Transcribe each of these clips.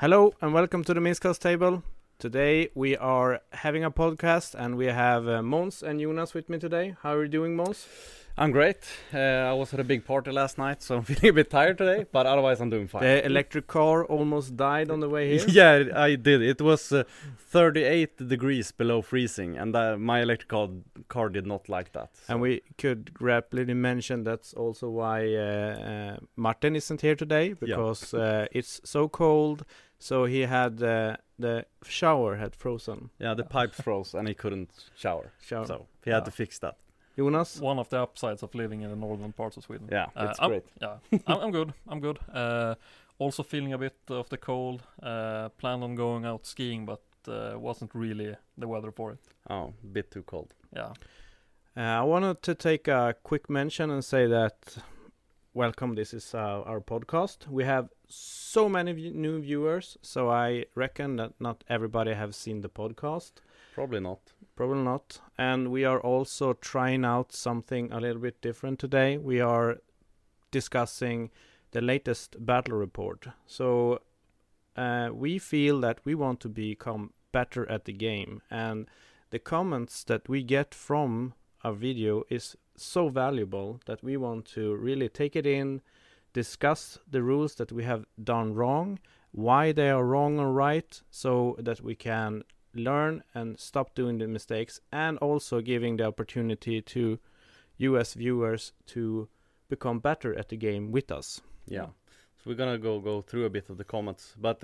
Hello and welcome to the Minscast table. Today we are having a podcast and we have Mons and Jonas with me today. How are you doing, Mons? I'm great. I was at a big party last night, so I'm feeling a bit tired today, but otherwise I'm doing fine. The electric car almost died on the way here. Yeah, I did. It was 38 degrees below freezing, and my electric car did not like that. So. And we could rapidly mention that's also why Martin isn't here today, because it's so cold. So he had the shower had frozen. Yeah, the pipe froze and he couldn't shower. So he had to fix that. Jonas? One of the upsides of living in the northern parts of Sweden. Yeah, it's great. Yeah, I'm good. Also feeling a bit of the cold. Planned on going out skiing, but wasn't really the weather for it. Oh, a bit too cold. Yeah. I wanted to take a quick mention and say that welcome, this is our podcast. We have so many new viewers, so I reckon that not everybody have seen the podcast. Probably not. And we are also trying out something a little bit different today. We are discussing the latest battle report. So we feel that we want to become better at the game. And the comments that we get from our video is so valuable that we want to really take it in, discuss the rules that we have done wrong, why they are wrong or right, so that we can learn and stop doing the mistakes, and also giving the opportunity to US viewers to become better at the game with us. Yeah, so we're gonna go through a bit of the comments, but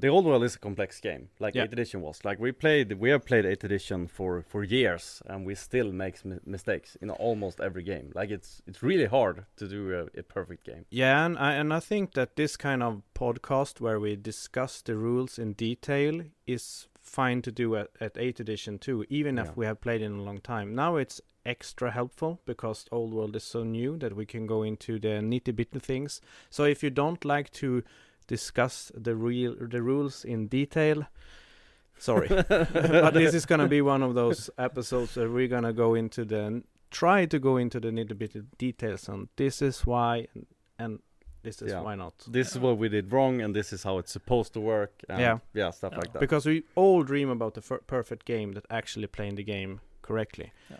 the Old World is a complex game, like 8th edition was. Like we have played 8th edition for years, and we still make mistakes in almost every game. Like it's really hard to do a perfect game. Yeah, and I think that this kind of podcast where we discuss the rules in detail is fine to do at 8th edition too, even if we have played in a long time. Now it's extra helpful because Old World is so new that we can go into the nitty-bitty things. So if you don't like to discuss the rules in detail, sorry, but this is going to be one of those episodes where we're going to go into the nitty-bitty details, and this is why and this is why not. This is what we did wrong, and this is how it's supposed to work, and stuff like that. Because we all dream about the perfect game that actually playing the game correctly. Yeah.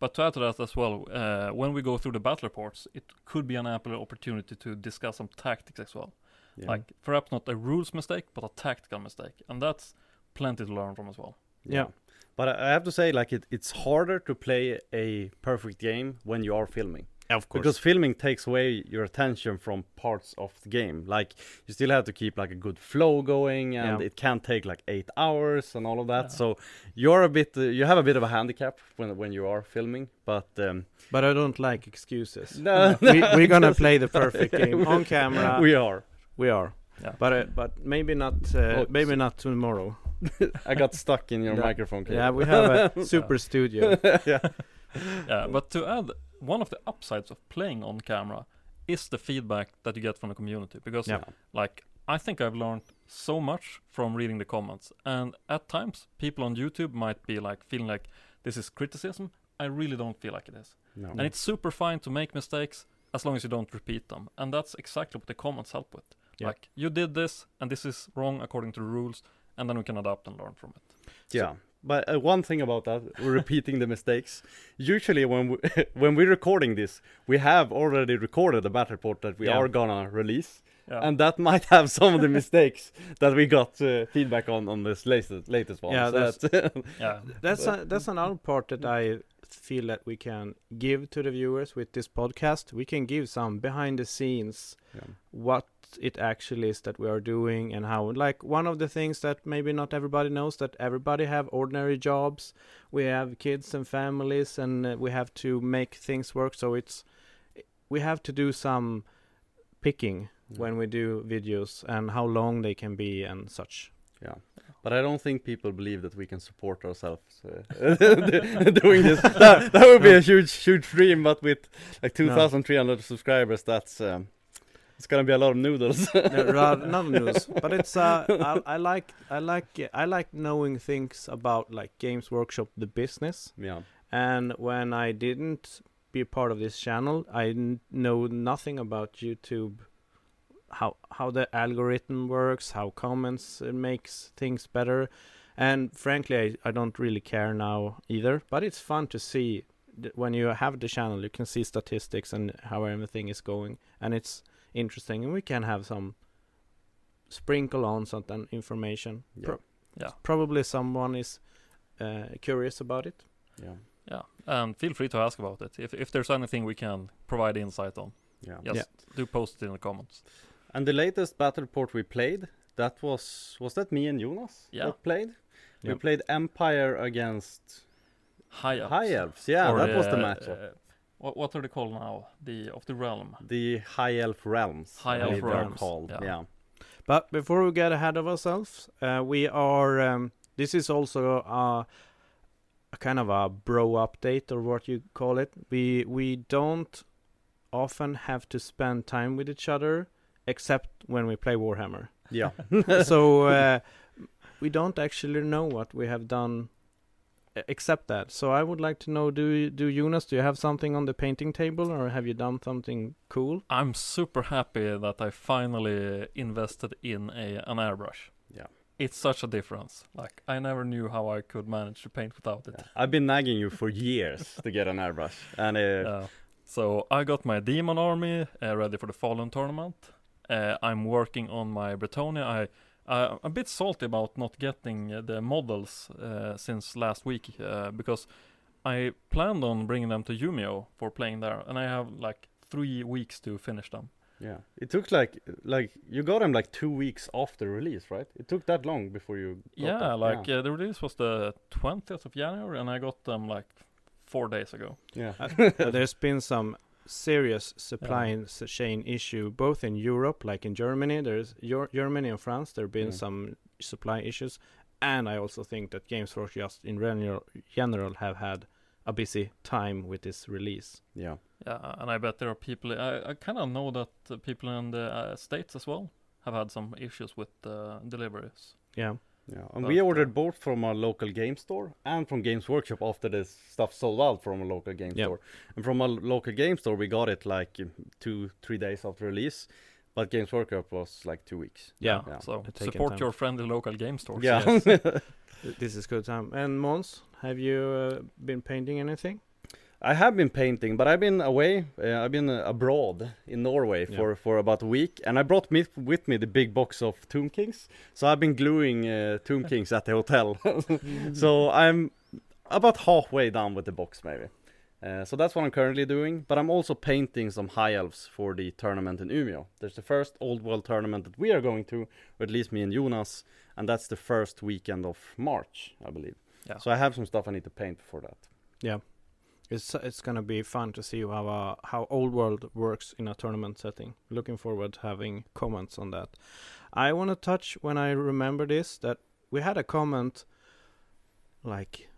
But to add to that as well, when we go through the battle reports, it could be an ample opportunity to discuss some tactics as well. Yeah. Like perhaps not a rules mistake, but a tactical mistake, and that's plenty to learn from as well. Yeah, but I have to say, like it's harder to play a perfect game when you are filming. Of course, because filming takes away your attention from parts of the game. Like you still have to keep like a good flow going, and it can take like 8 hours and all of that. Yeah. So you're a bit, you have a bit of a handicap when you are filming. But I don't like excuses. No, we're gonna play the perfect game on camera. We are, but maybe not tomorrow. I got stuck in your microphone. Cable. Yeah, we have a super studio. But to add, one of the upsides of playing on camera is the feedback that you get from the community, because like I think I've learned so much from reading the comments, and at times people on YouTube might be like feeling like this is criticism. I really don't feel like it is, and it's super fine to make mistakes as long as you don't repeat them, and that's exactly what the comments help with. Like, you did this, and this is wrong according to the rules, and then we can adapt and learn from it. Yeah, so, but one thing about that, we're repeating the mistakes. Usually when we're recording this, we have already recorded a battle report that we are gonna release, and that might have some of the mistakes that we got feedback on this latest one. Yeah, so that's another part that I feel that we can give to the viewers with this podcast. We can give some behind the scenes what it actually is that we are doing, and how, like, one of the things that maybe not everybody knows, that everybody have ordinary jobs, we have kids and families, and we have to make things work, so we have to do some picking when we do videos and how long they can be and such. Yeah, but I don't think people believe that we can support ourselves doing this. That would be a huge dream, but with like 2,300 subscribers, that's it's gonna be a lot of noodles. Not noodles, but it's I like knowing things about like Games Workshop, the business. Yeah, and when I didn't be part of this channel, I know nothing about YouTube how the algorithm works, how comments makes things better. And frankly, I don't really care now either. But it's fun to see when you have the channel, you can see statistics and how everything is going. And it's interesting. And we can have some sprinkle on some information. Yeah. Probably someone is curious about it. Yeah. Yeah, and feel free to ask about it. If there's anything we can provide insight on, do post it in the comments. And the latest battle report we played, that was that me and Jonas that played? Yep. We played Empire against High Elves. Yeah, or that was the matchup. What are they called now? The realm. The High Elf realms. High Elf realms. Yeah. But before we get ahead of ourselves, we are. This is also a kind of a bro update, or what you call it. We don't often have to spend time with each other, except when we play Warhammer. Yeah. So we don't actually know what we have done, except that. So I would like to know, do Jonas, do you have something on the painting table, or have you done something cool? I'm super happy that I finally invested in an airbrush. Yeah. It's such a difference. Like, I never knew how I could manage to paint without it. Yeah. I've been nagging you for years to get an airbrush. And so I got my demon army ready for the Fallen tournament. I'm working on my Bretonnia. I'm a bit salty about not getting the models since last week because I planned on bringing them to Umeå for playing there, and I have like 3 weeks to finish them. Yeah, it took like you got them like 2 weeks after release, right? It took that long before you got them. The release was the 20th of January, and I got them like 4 days ago. Yeah, there's been some serious supply chain issue, both in Europe, like in Germany. There's Germany and France. There have been some supply issues, and I also think that Games Workshop just in general have had a busy time with this release. Yeah. Yeah, and I bet there are people... I kind of know that people in the States as well have had some issues with deliveries. Yeah. Yeah, and we ordered both from our local game store and from Games Workshop after this stuff sold out from a local game store. And from a local game store, we got it like 2-3 days after release. But Games Workshop was like 2 weeks. Yeah, yeah. So support your friendly local game stores. Yeah. Yes. This is good time. And Mons, have you been painting anything? I have been painting, but I've been away. I've been abroad in Norway for about a week, and I brought with me the big box of Tomb Kings. So I've been gluing Tomb Kings at the hotel. So I'm about halfway down with the box, maybe. So that's what I'm currently doing. But I'm also painting some High Elves for the tournament in Umeå. There's the first Old World tournament that we are going to, or at least me and Jonas, and that's the first weekend of March, I believe. Yeah. So I have some stuff I need to paint before that. Yeah. It's gonna be fun to see how Old World works in a tournament setting. Looking forward to having comments on that. I want to touch, when I remember this, that we had a comment like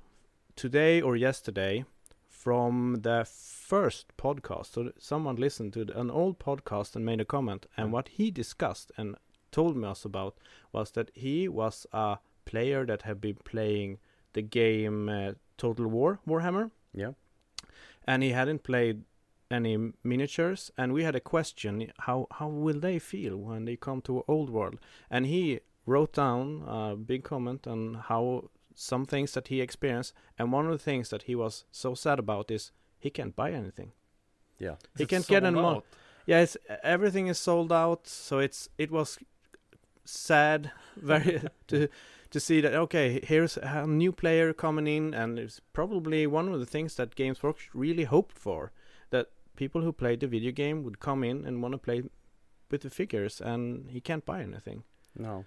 today or yesterday from the first podcast. So someone listened to an old podcast and made a comment. And what he discussed and told me us about was that he was a player that had been playing the game Total War, Warhammer. Yeah. And he hadn't played any miniatures, and we had a question: how will they feel when they come to Old World? And he wrote down a big comment on how some things that he experienced, and one of the things that he was so sad about is he can't buy anything. Yeah, he can't get any more. Yeah, everything is sold out, so it was sad, very to see that, okay, here's a new player coming in, and it's probably one of the things that Games Workshop really hoped for, that people who played the video game would come in and want to play with the figures, and he can't buy anything. No.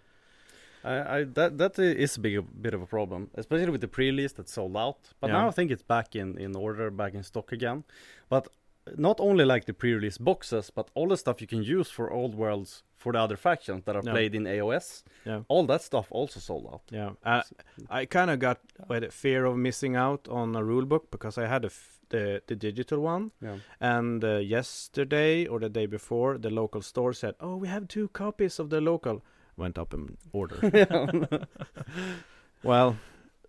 That is a bit of a problem, especially with the pre-release that sold out. But now I think it's back in order, back in stock again. But not only like the pre-release boxes, but all the stuff you can use for Old Worlds for the other factions that are played in AOS, all that stuff also sold out. Yeah, I kind of got the fear of missing out on a rulebook because I had the digital one. Yeah. And yesterday or the day before, the local store said, "Oh, we have 2 copies of the local." Went up in order. Well,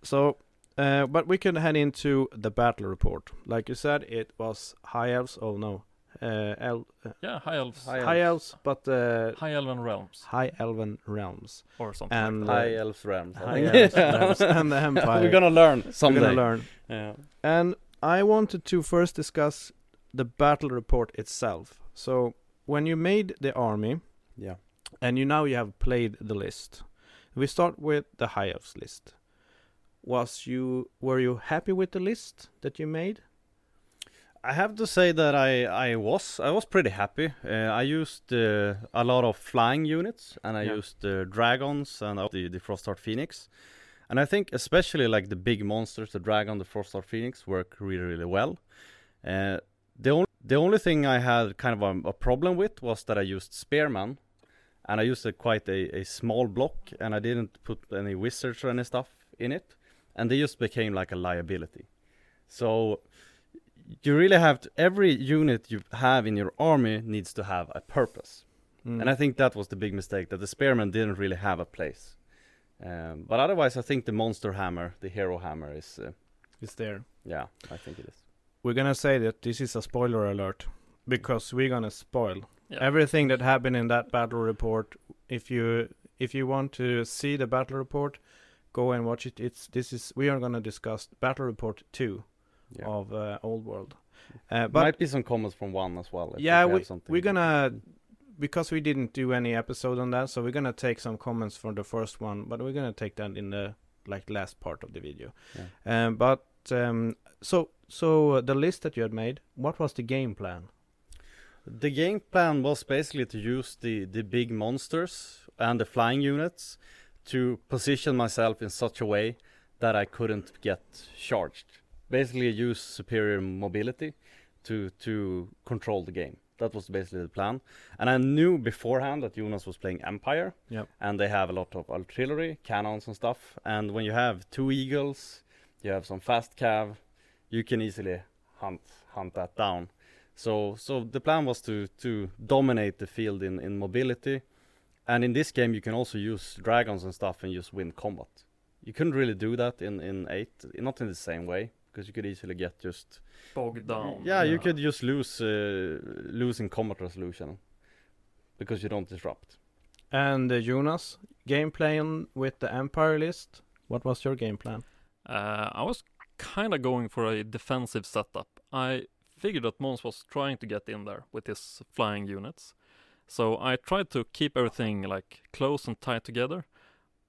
so. But we can head into the battle report. Like you said, it was High Elves. Oh no, High Elves, but High Elven realms, or something. And like High Elf realms, and the Empire. We're gonna learn someday. Yeah. And I wanted to first discuss the battle report itself. So when you made the army, and you have played the list. We start with the High Elves list. Were you happy with the list that you made? I have to say that I was pretty happy. I used a lot of flying units, and I used the dragons and the Frostheart Phoenix. And I think especially like the big monsters, the dragon, the Frostheart Phoenix, work really, really well. The only thing I had kind of a problem with was that I used Spearman, and I used quite a small block, and I didn't put any wizards or any stuff in it, and they just became like a liability. So you really have to, every unit you have in your army needs to have a purpose. And I think that was the big mistake, that the Spearman didn't really have a place. But otherwise, I think the monster hammer, the hero hammer is there. Yeah, I think it is. We're going to say that this is a spoiler alert, because we're going to spoil everything that happened in that battle report. If you want to see the battle report, go and watch it. We are going to discuss battle report 2. Yeah. Of Old World. But might be some comments from one as well. We're gonna, because we didn't do any episode on that, so we're gonna take some comments from the first one, but we're gonna take that in the last part of the video. Yeah. So the list that you had made, what was the game plan? The game plan was basically to use the big monsters and the flying units to position myself in such a way that I couldn't get charged. Basically use superior mobility to control the game. That was basically the plan. And I knew beforehand that Jonas was playing Empire. Yep. And they have a lot of artillery, cannons and stuff. And when you have 2 eagles, you have some fast cav, you can easily hunt that down. So the plan was to dominate the field in mobility. And in this game, you can also use dragons and stuff and just win combat. You couldn't really do that in 8, not in the same way. Because you could easily get just bogged down. Yeah, you could just lose in combat resolution because you don't disrupt. And Jonas, game plan with the Empire list. What was your game plan? I was kind of going for a defensive setup. I figured that Mons was trying to get in there with his flying units, so I tried to keep everything close and tight together.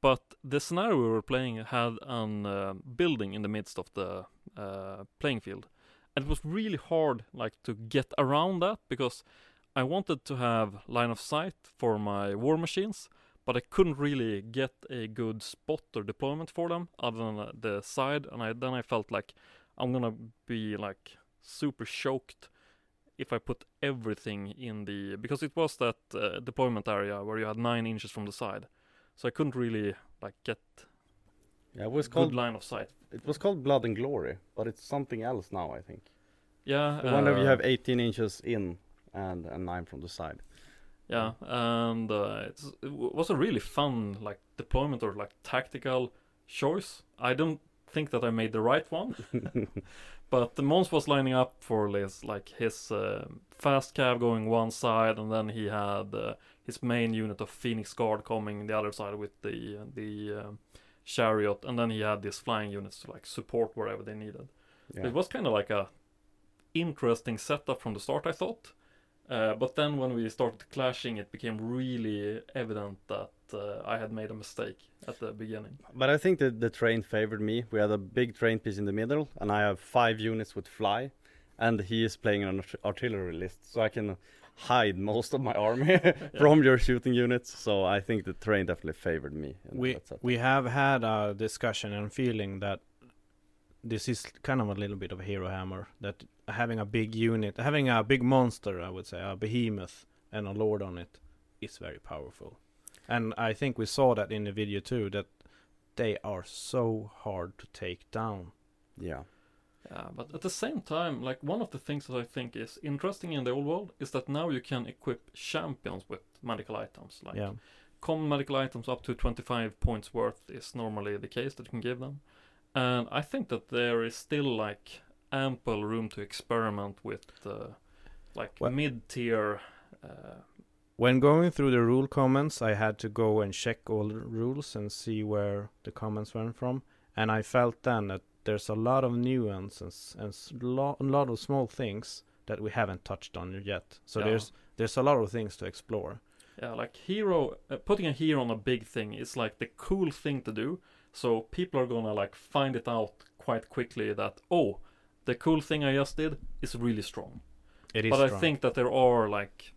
But the scenario we were playing had an building in the midst of the playing field. And it was really hard to get around that, because I wanted to have line of sight for my war machines, but I couldn't really get a good spot or deployment for them other than the side. And then I felt like I'm going to be super choked if I put everything in the... Because it was that deployment area where you had 9 inches from the side. So I couldn't really get good line of sight. It was called Blood and Glory, but it's something else now, I think. Yeah. The one where you have 18 inches in and 9 from the side. Yeah, and it was a really fun deployment or tactical choice. I don't think that I made the right one, but the Mons was lining up for his fast cav going one side, and then he had his main unit of Phoenix Guard coming the other side with the chariot, and then he had these flying units to support wherever they needed. Yeah. It was kind of a interesting setup from the start, I thought, but then when we started clashing, it became really evident that I had made a mistake at the beginning. But I think that the train favored me. We had a big train piece in the middle, and I have 5 units with fly, and he is playing an artillery list, so I can hide most of my army from your shooting units. So I think the train definitely favored me. We have had a discussion and feeling that this is kind of a little bit of a hero hammer, that having a big unit, having a big monster, I would say, a behemoth and a lord on it is very powerful. And I think we saw that in the video too, that they are so hard to take down. Yeah. Yeah, but at the same time, one of the things that I think is interesting in the Old World is that now you can equip champions with medical items. Common medical items up to 25 points worth is normally the case that you can give them. And I think that there is still ample room to experiment with like mid-tier. When going through the rule comments, I had to go and check all the rules and see where the comments went from. And I felt then that there's a lot of nuances and a lot of small things that we haven't touched on yet. So there's a lot of things to explore. Yeah, like hero, putting a hero on a big thing is like the cool thing to do. So people are gonna like find it out quite quickly that, oh, the cool thing I just did is really strong. But I think that there are like,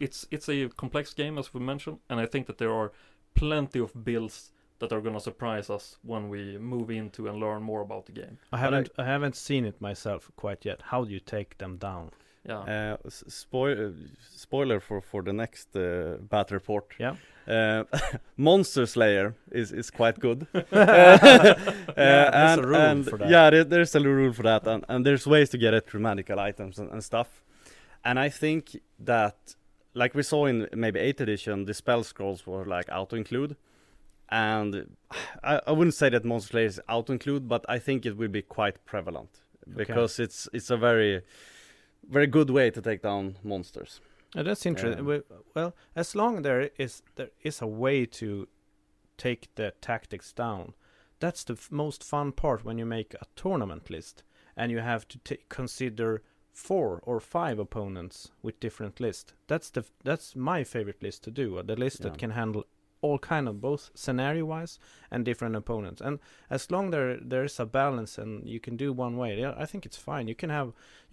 it's a complex game as we mentioned, and I think that there are plenty of builds that are gonna surprise us when we move into and learn more about the game. I haven't seen it myself quite yet. How do you take them down? Yeah. Spoiler for the next bat report. Yeah. Monster Slayer is quite good. There's a rule for that. Yeah, there's a rule for that, and there's ways to get at grammatical items and stuff. And I think that, like we saw in maybe 8th edition, the spell scrolls were like auto-include. And I wouldn't say that Monster Slayer is auto-include, but I think it will be quite prevalent because it's a very... very good way to take down monsters. Oh, that's interesting. Yeah. Well, as long as there is a way to take the tactics down, that's the most fun part when you make a tournament list and you have to consider 4 or 5 opponents with different lists. That's my favorite list to do. The list that can handle all kind of both scenario-wise and different opponents. And as long there's a balance and you can do one way, I think it's fine. You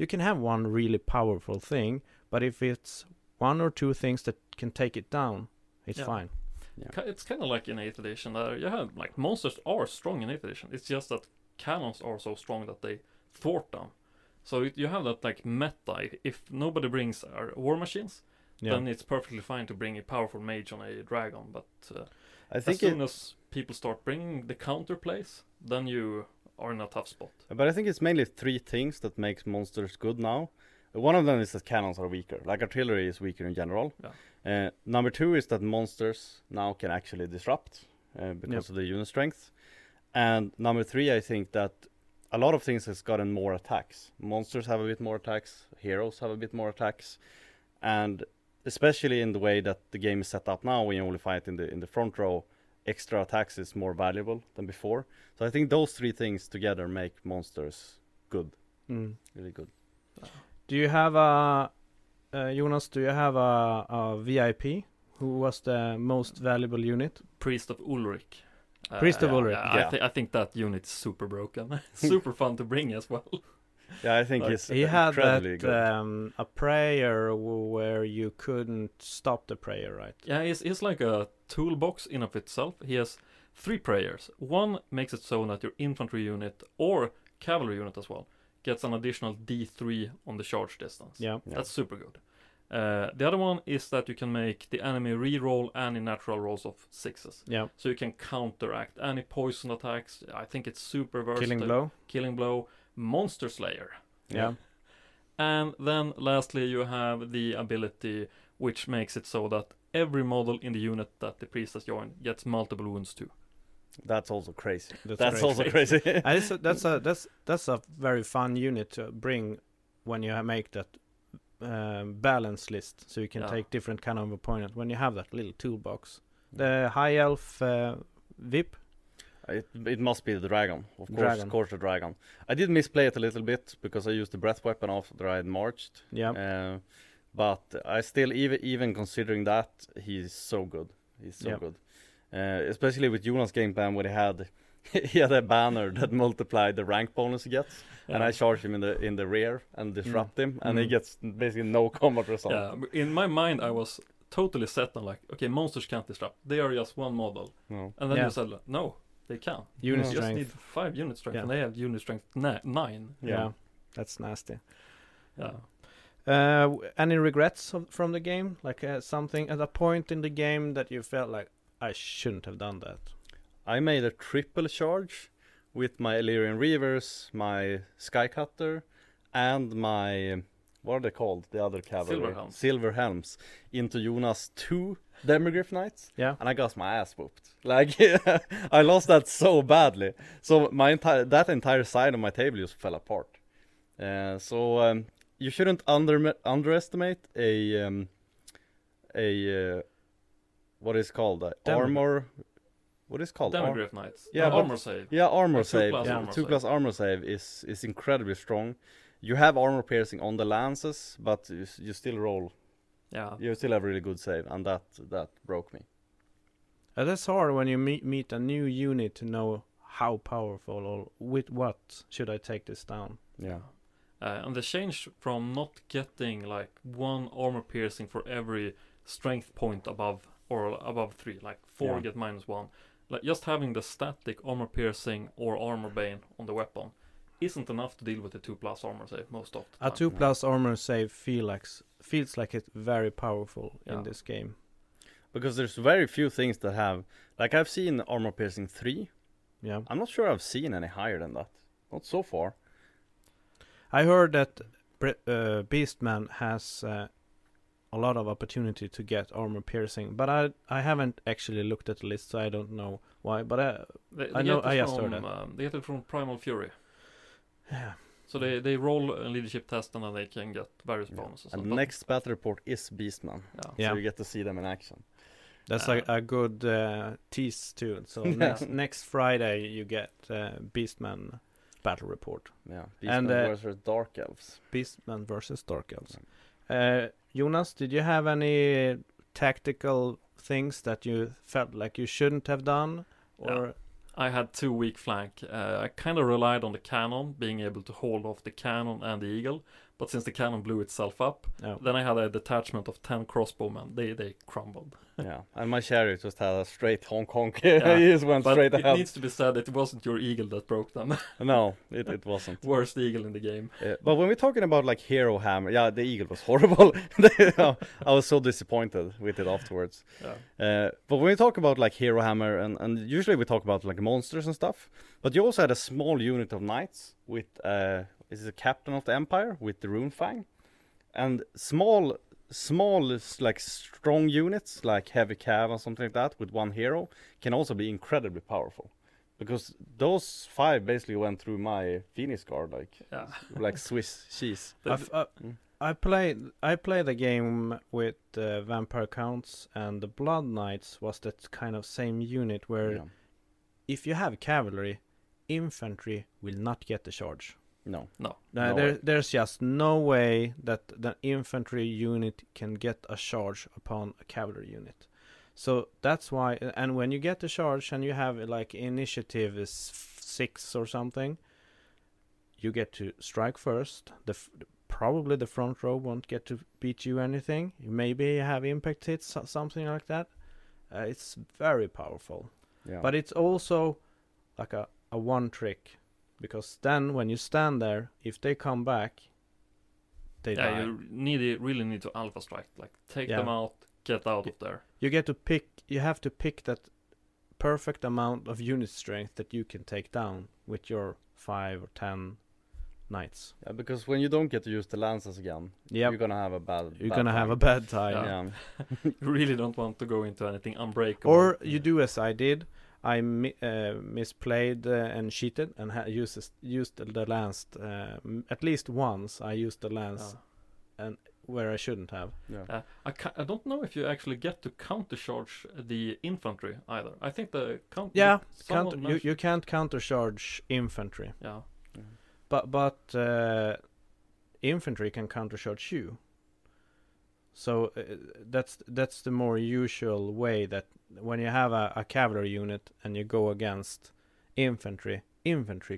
can have one really powerful thing, but if it's 1 or 2 things that can take it down, it's fine. Yeah. It's kind of like in 8th edition. You have like monsters are strong in 8th edition. It's just that cannons are so strong that they thwart them. So you have that like meta. If nobody brings war machines, then it's perfectly fine to bring a powerful mage on a dragon, but I think as soon as people start bringing the counter plays, then you are in a tough spot. But I think it's mainly 3 things that makes monsters good now. One of them is that cannons are weaker, like artillery is weaker in general. Yeah. Number 2 is that monsters now can actually disrupt because of the unit strength. And number 3, I think that a lot of things has gotten more attacks. Monsters have a bit more attacks, heroes have a bit more attacks, and especially in the way that the game is set up now, when you only fight in the front row, extra attacks is more valuable than before. So I think those 3 things together make monsters good, really good. Do you have a Jonas? Do you have a VIP who was the most valuable unit? Priest of Ulrich. I think that unit's super broken, super fun to bring as well. Yeah, I think he had that a prayer where you couldn't stop the prayer, right? Yeah, it's like a toolbox in of itself. He has 3 prayers. One makes it so that your infantry unit or cavalry unit as well gets an additional D3 on the charge distance. Yeah. That's super good. The other one is that you can make the enemy re-roll any natural rolls of 6s. Yeah. So you can counteract any poison attacks. I think it's super versatile. Killing blow. Monster Slayer. Yeah. And then lastly you have the ability which makes it so that every model in the unit that the priest has joined gets multiple wounds too. That's also crazy. That's also crazy. That's a very fun unit to bring when you make that balance list, so you can take different kind of opponent when you have that little toolbox. The High Elf VIP. It must be the dragon, of course the dragon. I did misplay it a little bit because I used the breath weapon after I had marched. Yeah. But I still, even considering that, he's so good. He's so good. Especially with Jonas' game plan where he had a banner that multiplied the rank bonus he gets, and I charge him in the rear and disrupt him, and he gets basically no combat result. Yeah. In my mind, I was totally set on like, okay, monsters can't disrupt. They are just one model. No. And then you said, no. They can. Unit strength. You just need 5 unit strength, and they have unit strength 9. Yeah, that's nasty. Yeah. Any regrets from the game? Like something at a point in the game that you felt like, I shouldn't have done that? I made a triple charge with my Illyrian Reavers, my Skycutter, and my... what are they called? The other cavalry. Silver Helms. Into Jonas 2 Demigryph Knights. Yeah. And I got my ass whooped. Like, I lost that so badly. So my entire side of my table just fell apart. So you shouldn't underestimate a what is called armor. What is called Demigryph Knights? Yeah, armor save. Yeah, armor save. 2+ armor save is incredibly strong. You have armor piercing on the lances, but you still roll. Yeah, you still have really good save, and that broke me. That's hard when you meet a new unit to know how powerful or with what should I take this down. Yeah. And the change from not getting like one armor piercing for every strength point above 3, like 4 get -1. Like just having the static armor piercing or armor bane on the weapon isn't enough to deal with the 2+ armor save most of the time. A 2+ armor save feels like it's very powerful in this game. Because there's very few things that have, like I've seen armor piercing 3. Yeah. I'm not sure I've seen any higher than that. Not so far. I heard that Beastman has a lot of opportunity to get armor piercing, but I haven't actually looked at the list, so I don't know why. But I just heard that they get it from Primal Fury. Yeah. So they roll a leadership test and then they can get various bonuses. And the next battle report is Beastman, so you get to see them in action. That's a good tease too. So next Friday you get Beastman battle report. Yeah. Beastman versus Dark Elves. Beastman versus Dark Elves. Yeah. Jonas, did you have any tactical things that you felt like you shouldn't have done? Or I had too weak flank. I kind of relied on the cannon, being able to hold off the cannon and the eagle. But since the cannon blew itself up, then I had a detachment of 10 crossbowmen. They crumbled. Yeah, and my chariot just had a straight honk honk. He just went straight ahead. It needs to be said that it wasn't your eagle that broke them. No, it wasn't. Worst eagle in the game. But when we're talking about like hero hammer, the eagle was horrible. I was so disappointed with it afterwards. Yeah. But when we talk about like hero hammer, and usually we talk about like monsters and stuff, but you also had a small unit of knights with... This is a captain of the Empire with the Runefang. And small, like strong units, like heavy cav or something like that, with one hero, can also be incredibly powerful. Because those 5 basically went through my Phoenix Guard, like Swiss cheese. I played the game with Vampire Counts, and the Blood Knights was that kind of same unit where if you have cavalry, infantry will not get the charge. No. There's just no way that the infantry unit can get a charge upon a cavalry unit. So that's why, and when you get the charge and you have like initiative is 6 or something, you get to strike first. Probably the front row won't get to beat you anything. Maybe you have impact hits, something like that. It's very powerful. Yeah. But it's also like a one trick. Because then when you stand there, if they come back, they die. Yeah, you really need to alpha strike. Like, take them out, get out of there. You have to pick that perfect amount of unit strength that you can take down with your 5 or 10 knights. Yeah, because when you don't get to use the lances again, you're going to have a bad time. Yeah. You really don't want to go into anything unbreakable. Or you do as I did. I misplayed and cheated and used the lance at least once. I used the lance and where I shouldn't have. Yeah. I don't know if you actually get to countercharge the infantry either. I think the you can't countercharge infantry. Yeah, yeah. But infantry can countercharge you. So that's the more usual way that when you have a cavalry unit and you go against infantry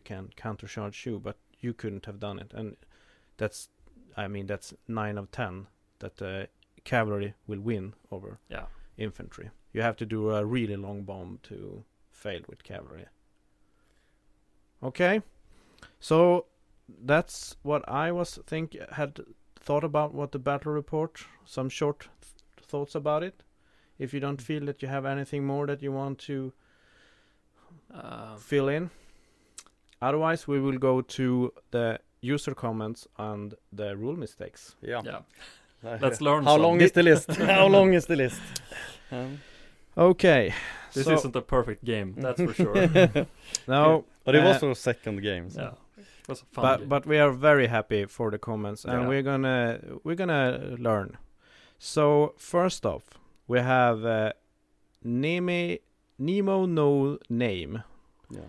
can countercharge you, but you couldn't have done it. And that's 9 of 10 that cavalry will win over infantry. You have to do a really long bomb to fail with cavalry. Okay, so that's what I was thought about what the battle report, some short thoughts about it. If you don't feel that you have anything more that you want to fill in. Otherwise, we will go to the user comments and the rule mistakes. Yeah. Let's learn. How long is the list? Okay. This isn't a perfect game, that's for sure. No. But it was our second game. So. Yeah. That's fun. But we are very happy for the comments, and we're gonna learn. So first off, we have Nemo No Name. Yeah.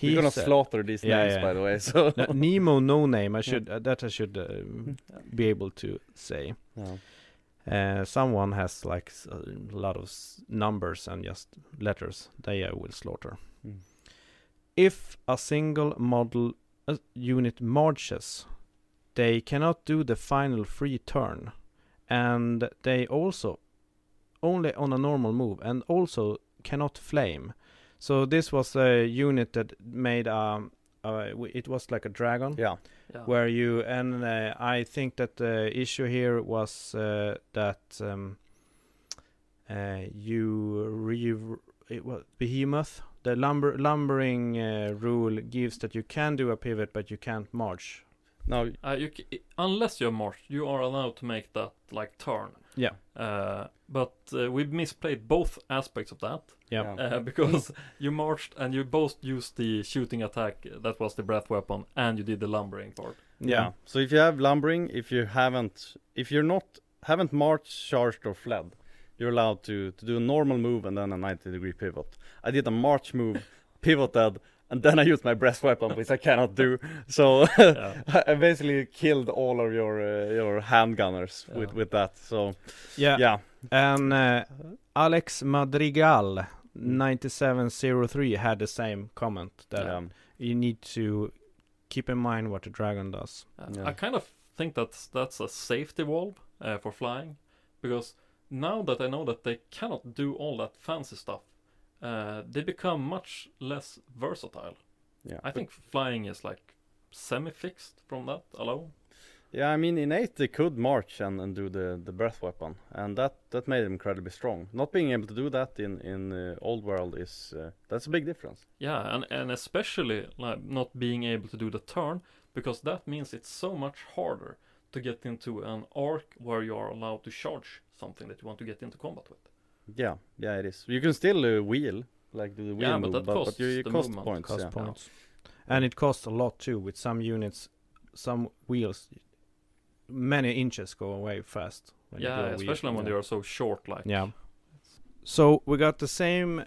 We're gonna slaughter these names, by the way. So Nemo No Name. I should be able to say. Yeah. Someone has like a lot of numbers and just letters. They I will slaughter. Mm. If a single model unit marches, they cannot do the final free turn, and they also only on a normal move, and also cannot flame. So this was a unit that made it was like a dragon. Yeah. Yeah. Where you and I think that the issue here was it was Behemoth. The lumbering rule gives that you can do a pivot, but you can't march. No, unless you're marched, you are allowed to make that like turn. Yeah. But we misplayed both aspects of that. Yeah. Because you marched and you both used the shooting attack that was the breath weapon, and you did the lumbering part. Yeah. Mm-hmm. So if you have lumbering, if you haven't marched, charged, or fled, you're allowed to do a normal move and then a 90-degree pivot. I did a march move, pivoted, and then I used my breath weapon, which I cannot do. So I basically killed all of your handgunners with that. So yeah. And Alex Madrigal 9703 had the same comment that you need to keep in mind what the dragon does. I kind of think that's a safety valve for flying, because now that I know that they cannot do all that fancy stuff, they become much less versatile. Yeah, I think flying is like semi-fixed from that alone. Yeah, I mean, in 8 they could march and do the breath weapon, and that made them incredibly strong. Not being able to do that in Old World is that's a big difference. Yeah, and especially like not being able to do the turn, because that means it's so much harder to get into an arc where you are allowed to charge something that you want to get into combat with. Yeah, it is. You can still wheel, like do the wheel move, but that costs points. Cost points. And it costs a lot too, with some units, some wheels, many inches go away fast. Especially when they are so short. So we got the same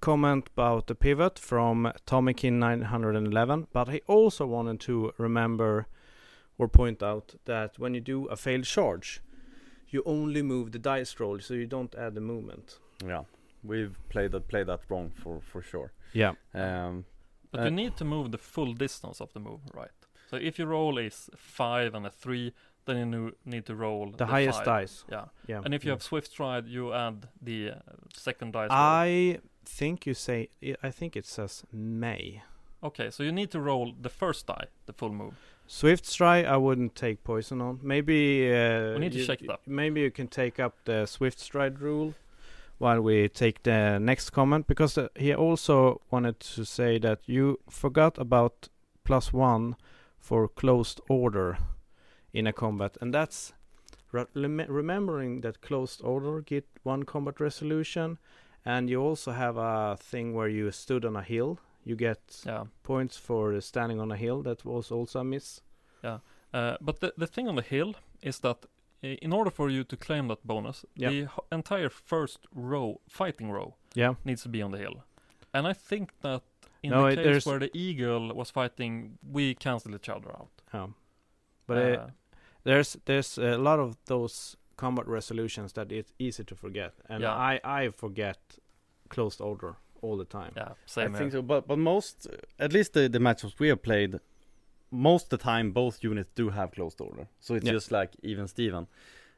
comment about the pivot from Tomikin911, but he also wanted to remember or point out that when you do a failed charge, you only move the dice roll, so you don't add the movement. Yeah, we've played that wrong for sure. Yeah. But you need to move the full distance of the move, right? So if your roll is 5 and a 3, then you need to roll the highest 5 dice. Yeah. And if you have Swift Stride, you add the second dice roll. I think it says may. Okay, so you need to roll the first die, the full move. Swift Stride, I wouldn't take poison on. Maybe we need to check that. Maybe you can take up the Swift Stride rule while we take the next comment, because he also wanted to say that you forgot about +1 for closed order in a combat, and that's remembering that closed order get 1 combat resolution, and you also have a thing where you stood on a hill. You get points for standing on a hill. That was also a miss. Yeah, but the thing on the hill is that in order for you to claim that bonus, the entire first row, fighting row, needs to be on the hill. And I think that in the case where the eagle was fighting, we cancelled each other out. Yeah. But there's a lot of those combat resolutions that it's easy to forget. And I forget closed order all the time. Yeah, same. I think so, but most, at least the matchups we have played, most of the time both units do have closed order, so it's just like even Steven.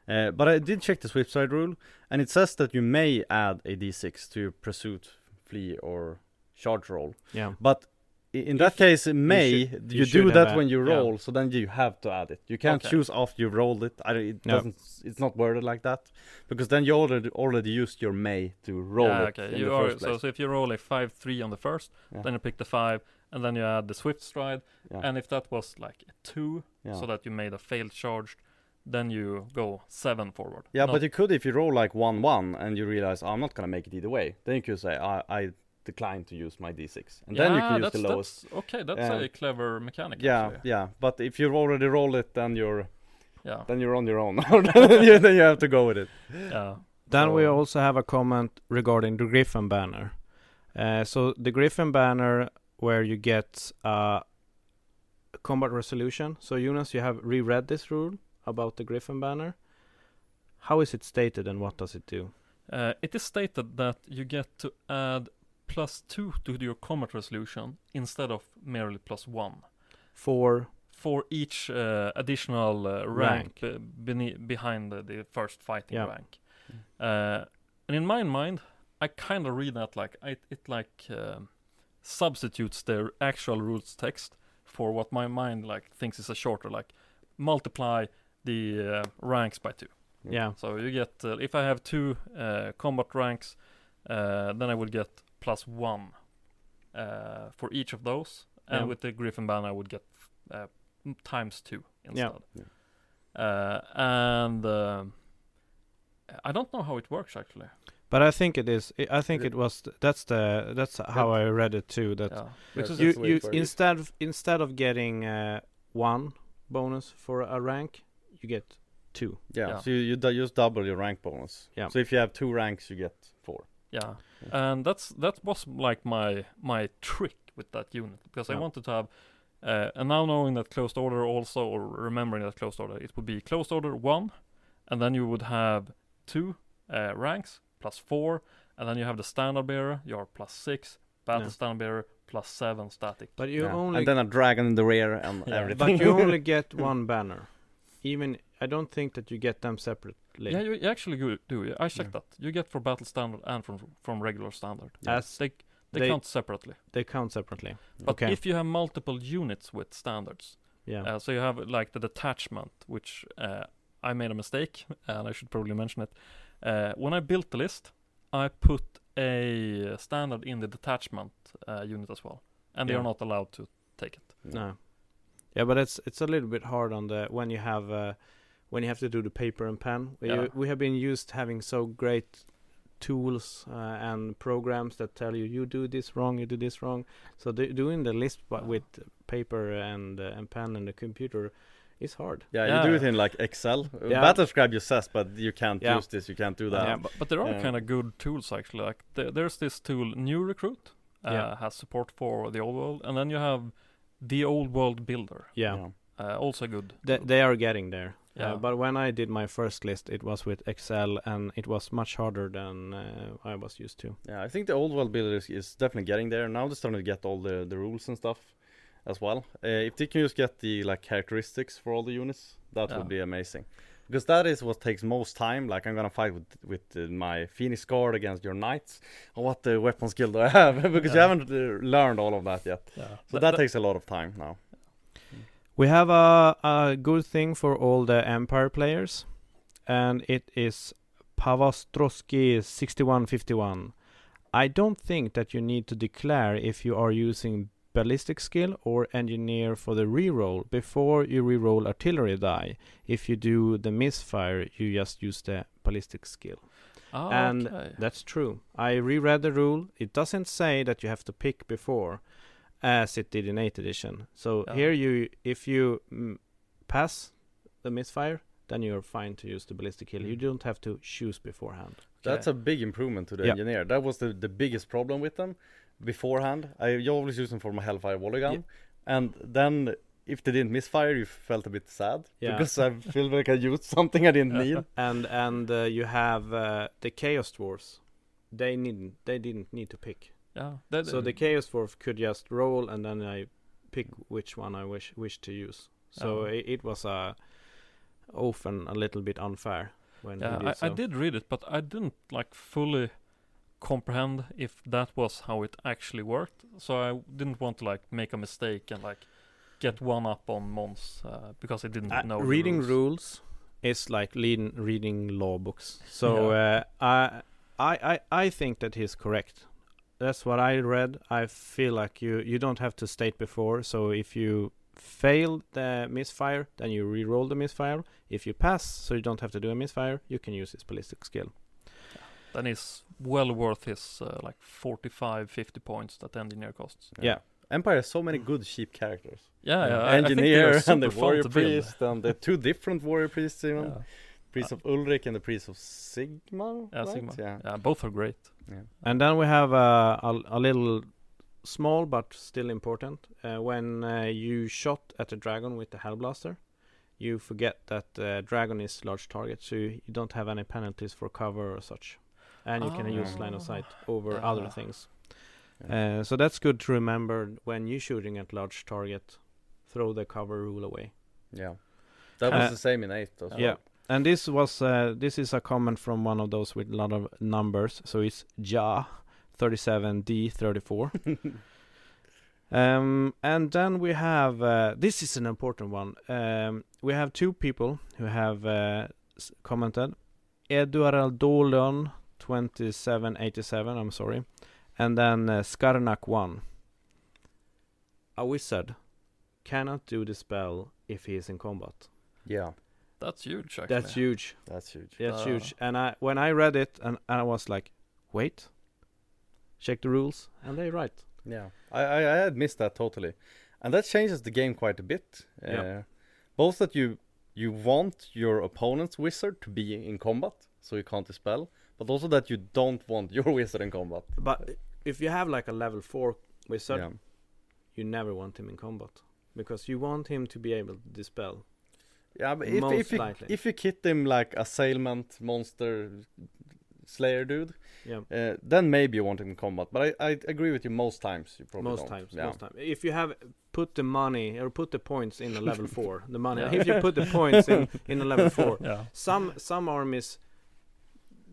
But I did check the Swift Side rule, and it says that you may add a d6 to your pursuit, flee, or charge roll. Yeah. But in that case, you do that when you roll, so then you have to add it. You can't choose after you've rolled it. Doesn't. It's not worded like that, because then you already used your may to roll it. Okay. So if you roll a 5-3 on the first, then you pick the 5, and then you add the Swift Stride. Yeah. And if that was like a 2, so that you made a failed charge, then you go 7 forward. Yeah, but you could, if you roll like 1-1 and you realize, I'm not gonna make it either way, then you could say, I decline to use my D6, and then you can use the lowest. Okay, that's a clever mechanic. Yeah, actually. Yeah. But if you already roll it, then you're on your own. Then you have to go with it. Yeah. Then we also have a comment regarding the Griffin Banner. So the Griffin Banner, where you get combat resolution. So Jonas, you have reread this rule about the Griffin Banner. How is it stated, and what does it do? It is stated that you get to add +2 to your combat resolution instead of merely +1. For each additional rank. Behind the first fighting rank. And in my mind, I kind of read that like it substitutes their actual rules text for what my mind like thinks is a shorter, like multiply the ranks by 2. Yeah. So you get if I have 2 combat ranks, then I would get +1 for each of those, and with the Griffin Banner I would get ×2 instead. Yeah. Yeah. And I don't know how it works actually. But I think it is. That's how I read it too. That because you instead of getting 1 bonus for a rank, you get 2. Yeah. So you just double your rank bonus. Yeah. So if you have 2 ranks, you get 4. Yeah. And that was like my trick with that unit, because I wanted to have, and now knowing that closed order also, or remembering that closed order, it would be closed order 1, and then you would have 2 ranks. +4, and then you have the standard bearer. You're +6, battle standard bearer, +7 static. But you only and then a dragon in the rear and everything. But you only get 1 banner. Even I don't think that you get them separately. Yeah, you actually do. I checked that. You get for battle standard and from regular standard. Yes, they count separately. They count separately. But if you have multiple units with standards, so you have like the detachment, which I made a mistake, and I should probably mention it. When I built the list, I put a standard in the detachment unit as well, and they are not allowed to take it. No, but it's a little bit hard on the when you have to do the paper and pen. We have been used to having so great tools and programs that tell you do this wrong, you do this wrong. So doing the list with paper and pen and the computer. It's hard. Yeah, you do it in like Excel. Battlescribe you says, but you can't use this, you can't do that. Yeah, but there are kind of good tools actually. Like there's this tool, New Recruit, has support for the Old World, and then you have the Old World Builder. Yeah, also good. They are getting there. Yeah. But when I did my first list, it was with Excel, and it was much harder than I was used to. Yeah, I think the Old World Builder is definitely getting there. Now they're starting to get all the rules and stuff. As well, if they can just get the like characteristics for all the units, that would be amazing, because that is what takes most time. Like I'm gonna fight with my Phoenix Guard against your knights. Oh, what weapon skill do I have? Because you haven't learned all of that yet. Yeah. So that takes a lot of time now. We have a good thing for all the Empire players, and it is Pavastroski 6151. I don't think that you need to declare if you are using ballistic skill or engineer for the reroll before you reroll artillery die. If you do the misfire, you just use the ballistic skill. That's true. I reread the rule. It doesn't say that you have to pick before, as it did in 8th edition. So here, if you pass the misfire, then you're fine to use the ballistic kill. You don't have to choose beforehand. That's a big improvement to the engineer. That was the biggest problem with them. Beforehand, I always use them for my Hellfire volley gun, and then if they didn't misfire, you felt a bit sad because I feel like I used something I didn't need. And you have the Chaos Dwarves. They didn't need to pick. Yeah. So the Chaos Dwarf could just roll, and then I pick which one I wish to use. So it was often a little bit unfair when you did so. I did read it, but I didn't like fully comprehend if that was how it actually worked, so I didn't want to like make a mistake and like get one up on Mons because I didn't know reading rules is like reading law books, so I think that he's correct. That's what I read. I feel like you don't have to state before, so if you fail the misfire, then you re-roll the misfire. If you pass, so you don't have to do a misfire, you can use his ballistic skill. and it's well worth his like 45-50 points that engineer costs. Yeah. Empire has so many good cheap characters. Yeah. Engineer and the warrior priest and the two different warrior priests even. Yeah. Priest of Ulrich and the Priest of Sigmar. Yeah, right? Sigmar. Yeah, both are great. Yeah. And then we have a little small but still important. When you shot at a dragon with the Hellblaster, you forget that dragon is large target, so you don't have any penalties for cover or such. And you can use line of sight over other things. Yeah. So that's good to remember when you're shooting at large target. Throw the cover rule away. Yeah. That was the same in 8th as well. Yeah. And this was this is a comment from one of those with a lot of numbers. So it's JA 37D 34. And then we have this is an important one. We have two people who have commented. Eduard Dolon 2787. I'm sorry. And then Skarnak 1. A wizard cannot do the spell if he is in combat. Yeah. That's huge, actually. That's huge. And when I read it, and I was like, wait, check the rules, and they're right. Yeah, I had missed that totally. And that changes the game quite a bit. Both that you want your opponent's wizard to be in combat, so you can't dispel, but also that you don't want your wizard in combat. But if you have like a level 4 wizard, you never want him in combat, because you want him to be able to dispel. Yeah, but if you kit him like assailment monster slayer dude, then maybe you want him in combat. But I agree with you, most times you probably most times. If you have put the money or put the points in a level 4, the money. Yeah. If you put the points in a level 4, some armies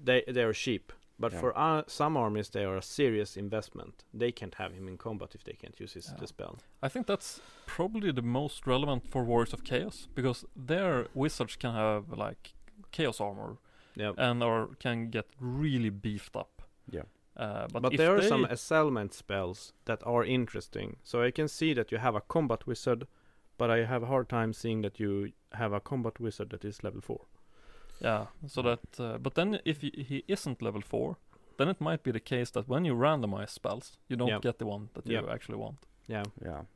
they are cheap, but for some armies they are a serious investment. They can't have him in combat if they can't use his spell. I think that's probably the most relevant for Warriors of Chaos, because their wizards can have like chaos armor and or can get really beefed up. Yeah. But there are some assailment spells that are interesting. So I can see that you have a combat wizard, but I have a hard time seeing that you have a combat wizard that is level 4. Yeah, so that, but then if he isn't level 4, then it might be the case that when you randomize spells, you don't get the one that you actually want. Yeah.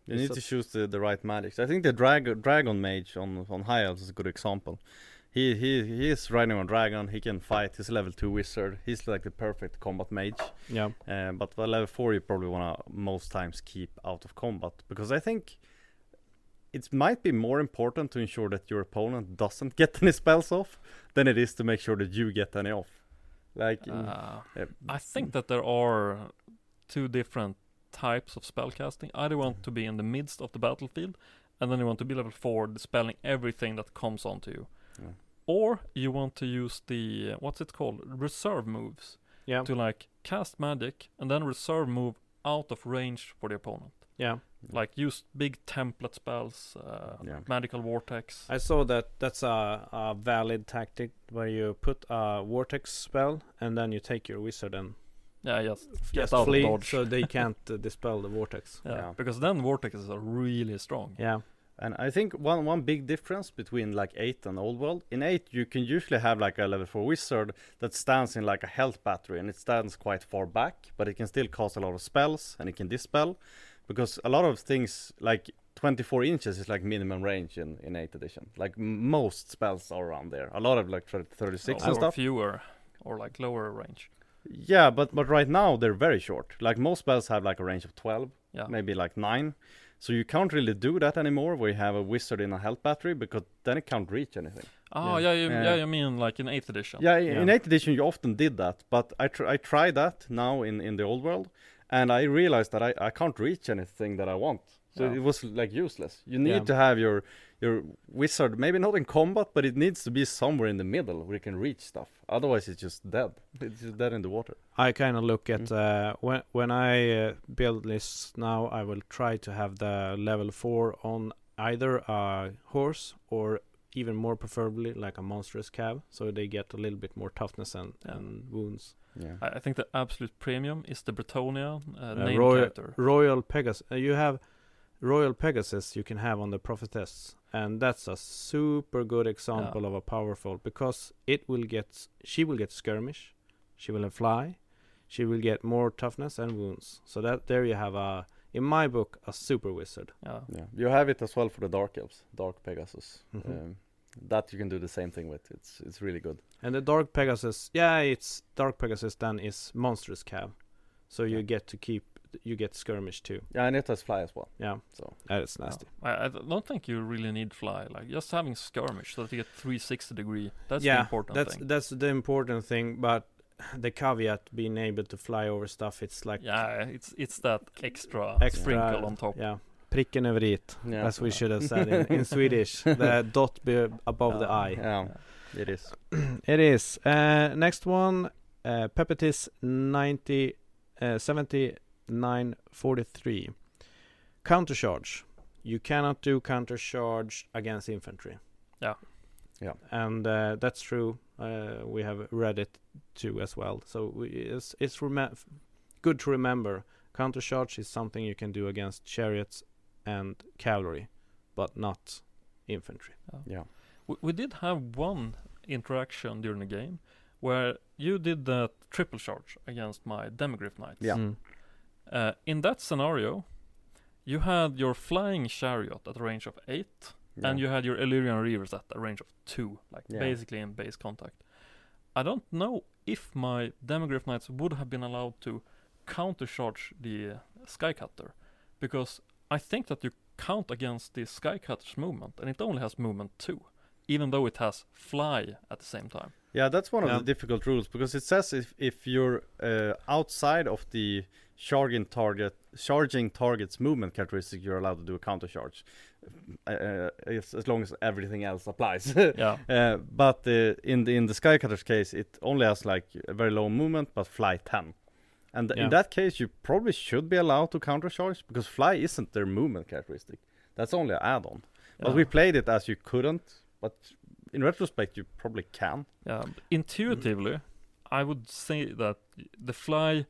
You need to choose the right magics. I think the dragon mage on High Elves is a good example. He is riding on dragon. He can fight. He's a level 2 wizard. He's like the perfect combat mage. Yeah. But for level 4, you probably want to most times keep out of combat, because I think it might be more important to ensure that your opponent doesn't get any spells off than it is to make sure that you get any off. Like, I think that there are two different types of spellcasting. Either want to be in the midst of the battlefield, and then you want to be level 4, dispelling everything that comes onto you. Yeah. Or you want to use the, what's it called? Reserve moves. Yeah. To like cast magic, and then reserve move out of range for the opponent. Yeah. Like use big template spells, magical vortex. I saw that's a valid tactic where you put a vortex spell and then you take your wizard and just flee, so they can't dispel the vortex. Yeah, because then vortexes are really strong. Yeah, and I think one big difference between like 8 and Old World, in 8 you can usually have like a level 4 wizard that stands in like a health battery, and it stands quite far back, but it can still cast a lot of spells and it can dispel. Because a lot of things, like 24 inches is like minimum range in 8th edition. Like most spells are around there. A lot of like 36 and stuff. Or fewer, or like lower range. Yeah, but right now they're very short. Like most spells have like a range of 12, maybe like 9. So you can't really do that anymore where you have a wizard in a health battery, because then it can't reach anything. Oh, you mean like in 8th edition. Yeah, in 8th edition you often did that. But I tried that now in the Old World. And I realized that I can't reach anything that I want. So it was like useless. You need to have your wizard, maybe not in combat, but it needs to be somewhere in the middle where you can reach stuff. Otherwise, it's just dead. It's just dead in the water. I kind of look at when I build lists now, I will try to have the level 4 on either a horse or even more preferably like a monstrous cab, so they get a little bit more toughness and wounds. Yeah. I think the absolute premium is the Bretonnia name character. Royal Pegasus. You have Royal Pegasus you can have on the prophetess, and that's a super good example of a powerful, because she will get skirmish, She will have fly. She will get more toughness and wounds. So that there you have a, in my book, a super wizard. Yeah. You have it as well for the Dark Elves, Dark Pegasus. Mm-hmm. That you can do the same thing with. It's really good. And the Dark Pegasus, it's Dark Pegasus then is monstrous cav. So you get to keep, you get skirmish too. Yeah, and it has fly as well. Yeah, so that is nasty. I don't think you really need fly. Like just having skirmish so that you get 360 degree. That's the important thing. That's the important thing, but the caveat being able to fly over stuff, it's like it's that extra sprinkle on top. Yeah. Pricken över it, as we should have said in Swedish. The dot above the eye. Yeah, it is. It is. Next one, Peppetis 7943. Countercharge. You cannot do countercharge against infantry. Yeah. And that's true. We have read it too as well. So it's good to remember. Countercharge is something you can do against chariots and cavalry, but not infantry. We did have one interaction during the game where you did the triple charge against my Demigryph Knights. In that scenario you had your flying chariot at a range of 8 and you had your Illyrian Reavers at a range of 2, basically in base contact. I don't know if my Demigryph Knights would have been allowed to countercharge the Skycutter, because I think that you count against the Skycutter's movement, and it only has movement 2, even though it has fly at the same time. Yeah, that's one of the difficult rules, because it says if you're outside of the charging target's movement characteristic, you're allowed to do a countercharge, as long as everything else applies. But in the Skycutter's case, it only has a very low movement, but fly 10. And in that case, you probably should be allowed to countercharge, because fly isn't their movement characteristic. That's only an add-on. Yeah. But we played it as you couldn't, but in retrospect, you probably can. Yeah. Intuitively, I would say that the fly,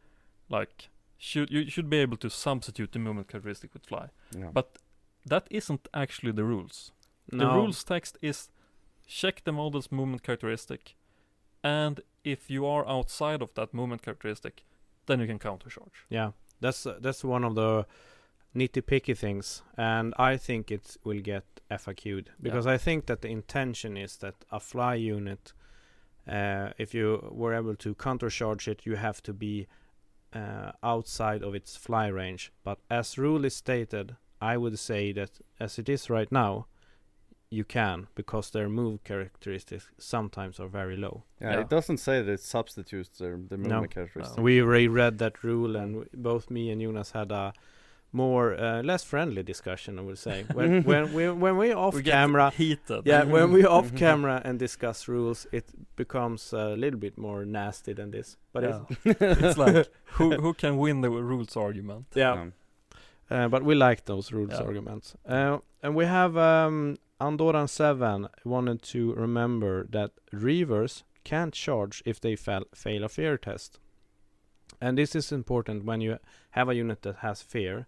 you should be able to substitute the movement characteristic with fly. Yeah. But that isn't actually the rules. No. The rules text is check the model's movement characteristic, and if you are outside of that movement characteristic, then you can countercharge. Yeah, that's one of the nitty-picky things, and I think it will get FAQ'd, because I think that the intention is that a fly unit, if you were able to countercharge it, you have to be outside of its fly range. But as rule is stated, I would say that as it is right now, you can, because their move characteristics sometimes are very low. Yeah, it doesn't say that it substitutes the movement characteristics. No. We reread that rule, and both me and Jonas had a more less friendly discussion, I would say. When we off camera, heated. Yeah, when we off camera and discuss rules, it becomes a little bit more nasty than this. But it's like who can win the rules argument? Yeah. But we like those rules arguments. And we have Andoran 7 wanted to remember that Reavers can't charge if they fail a fear test. And this is important when you have a unit that has fear.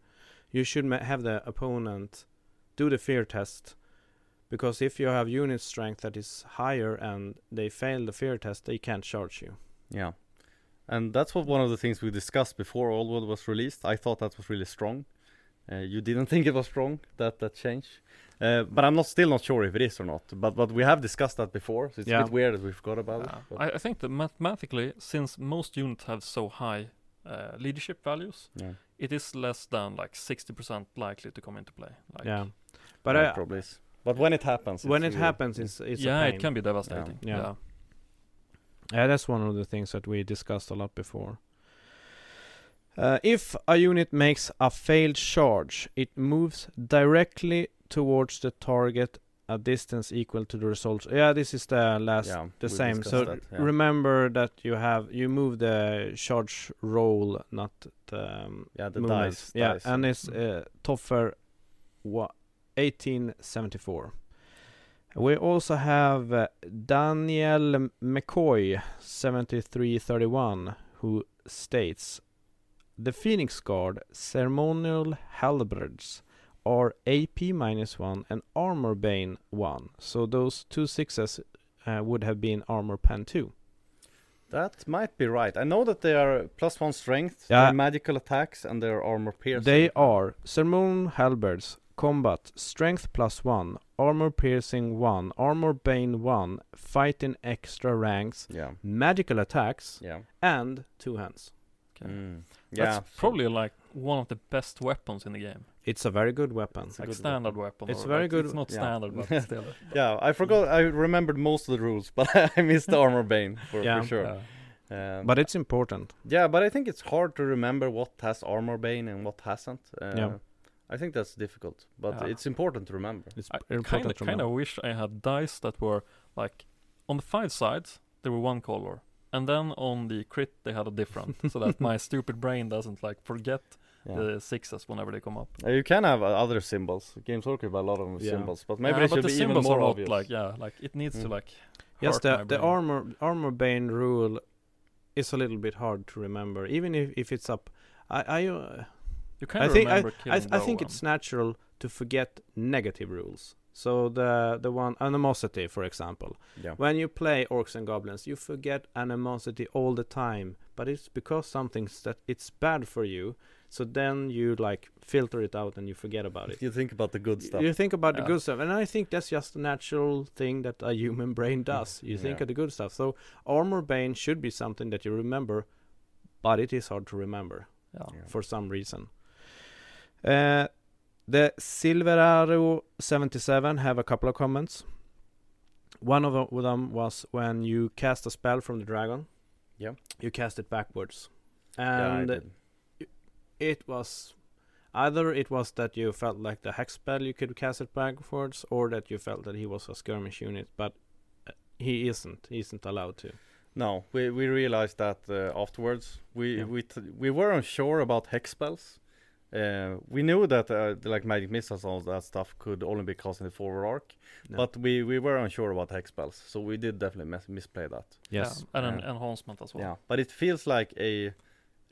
You should have the opponent do the fear test, because if you have unit strength that is higher and they fail the fear test, they can't charge you. Yeah. And that's one of the things we discussed before Old World was released. I thought that was really strong. You didn't think it was strong, that change. But I'm still not sure if it is or not. But we have discussed that before, so it's a bit weird that we forgot about it. I think that mathematically, since most units have so high leadership values, it is less than 60% likely to come into play. But it probably is. But when it happens, it's a pain. It can be devastating. Yeah, that's one of the things that we discussed a lot before. If a unit makes a failed charge, it moves directly towards the target a distance equal to the result. Yeah, this is the last, the same. So remember that you move the charge roll, not the dice. Yeah, dice. And it's Toffer 1874. We also have Daniel McCoy 7331, who states, the Phoenix Guard, Ceremonial Halberds are AP-1 and Armor Bane 1. So those two 6s would have been Armor Pen 2. That might be right. I know that they are +1 strength, yeah. They're magical attacks, and they're armor piercing. They are Ceremonial Halberds, combat, strength +1, armor piercing 1, armor bane 1, fight in extra ranks, yeah. Magical attacks, yeah. And 2 hands. Okay. Mm. Yeah. That's probably like one of the best weapons in the game. It's a very good weapon. It's like good standard weapon. It's very like good. It's not standard, but still. Yeah, I forgot. I remembered most of the rules, but I missed the armor bane for sure. But it's important. Yeah, but I think it's hard to remember what has armor bane and what hasn't. I think that's difficult, but it's important to remember. I kind of wish I had dice that were like on the 5 sides. They were one color, and then on the crit they had a different, so that my stupid brain doesn't like forget. Yeah. The 6s whenever they come up. You can have other symbols. Games work with a lot of symbols, but maybe they should be even more obvious. Like it needs to like. Yes, the armor bane rule is a little bit hard to remember, even if it's up. I think it's natural to forget negative rules. So the one animosity, for example, when you play Orcs and Goblins, you forget animosity all the time, but it's because something's that it's bad for you. So then you like filter it out and you forget about it. You think about the good stuff. You think about the good stuff. And I think that's just a natural thing that a human brain does. You think of the good stuff. So armor bane should be something that you remember, but it is hard to remember for some reason. The Silver Arrow 77 have a couple of comments. One of them was when you cast a spell from the dragon. Yeah. You cast it backwards. And I did. It was either it was that you felt like the hex spell you could cast it backwards, or that you felt that he was a skirmish unit, but he isn't. He isn't allowed to. No, we realized that afterwards. We were unsure about hex spells. We knew that like magic missiles and all that stuff could only be cast in the forward arc, but we were unsure about hex spells, so we did definitely misplay that. Yes, and an enhancement as well. Yeah, but it feels like a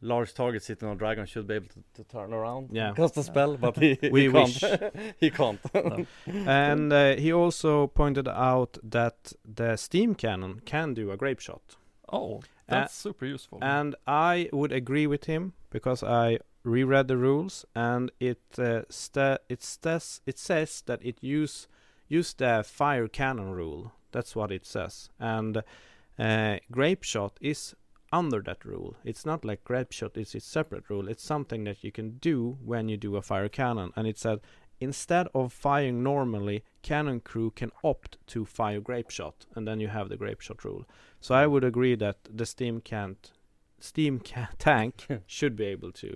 large target sitting on dragon should be able to turn around, cast a spell, but he can't. He can't. No. And he also pointed out that the steam cannon can do a grape shot. Oh, that's super useful. And I would agree with him, because I reread the rules, and it says that it use the fire cannon rule. That's what it says. And grape shot is under that rule. It's not like grape shot is its separate rule. It's something that you can do when you do a fire cannon. And it said instead of firing normally, cannon crew can opt to fire grape shot, and then you have the grape shot rule. So I would agree that the steam tank should be able to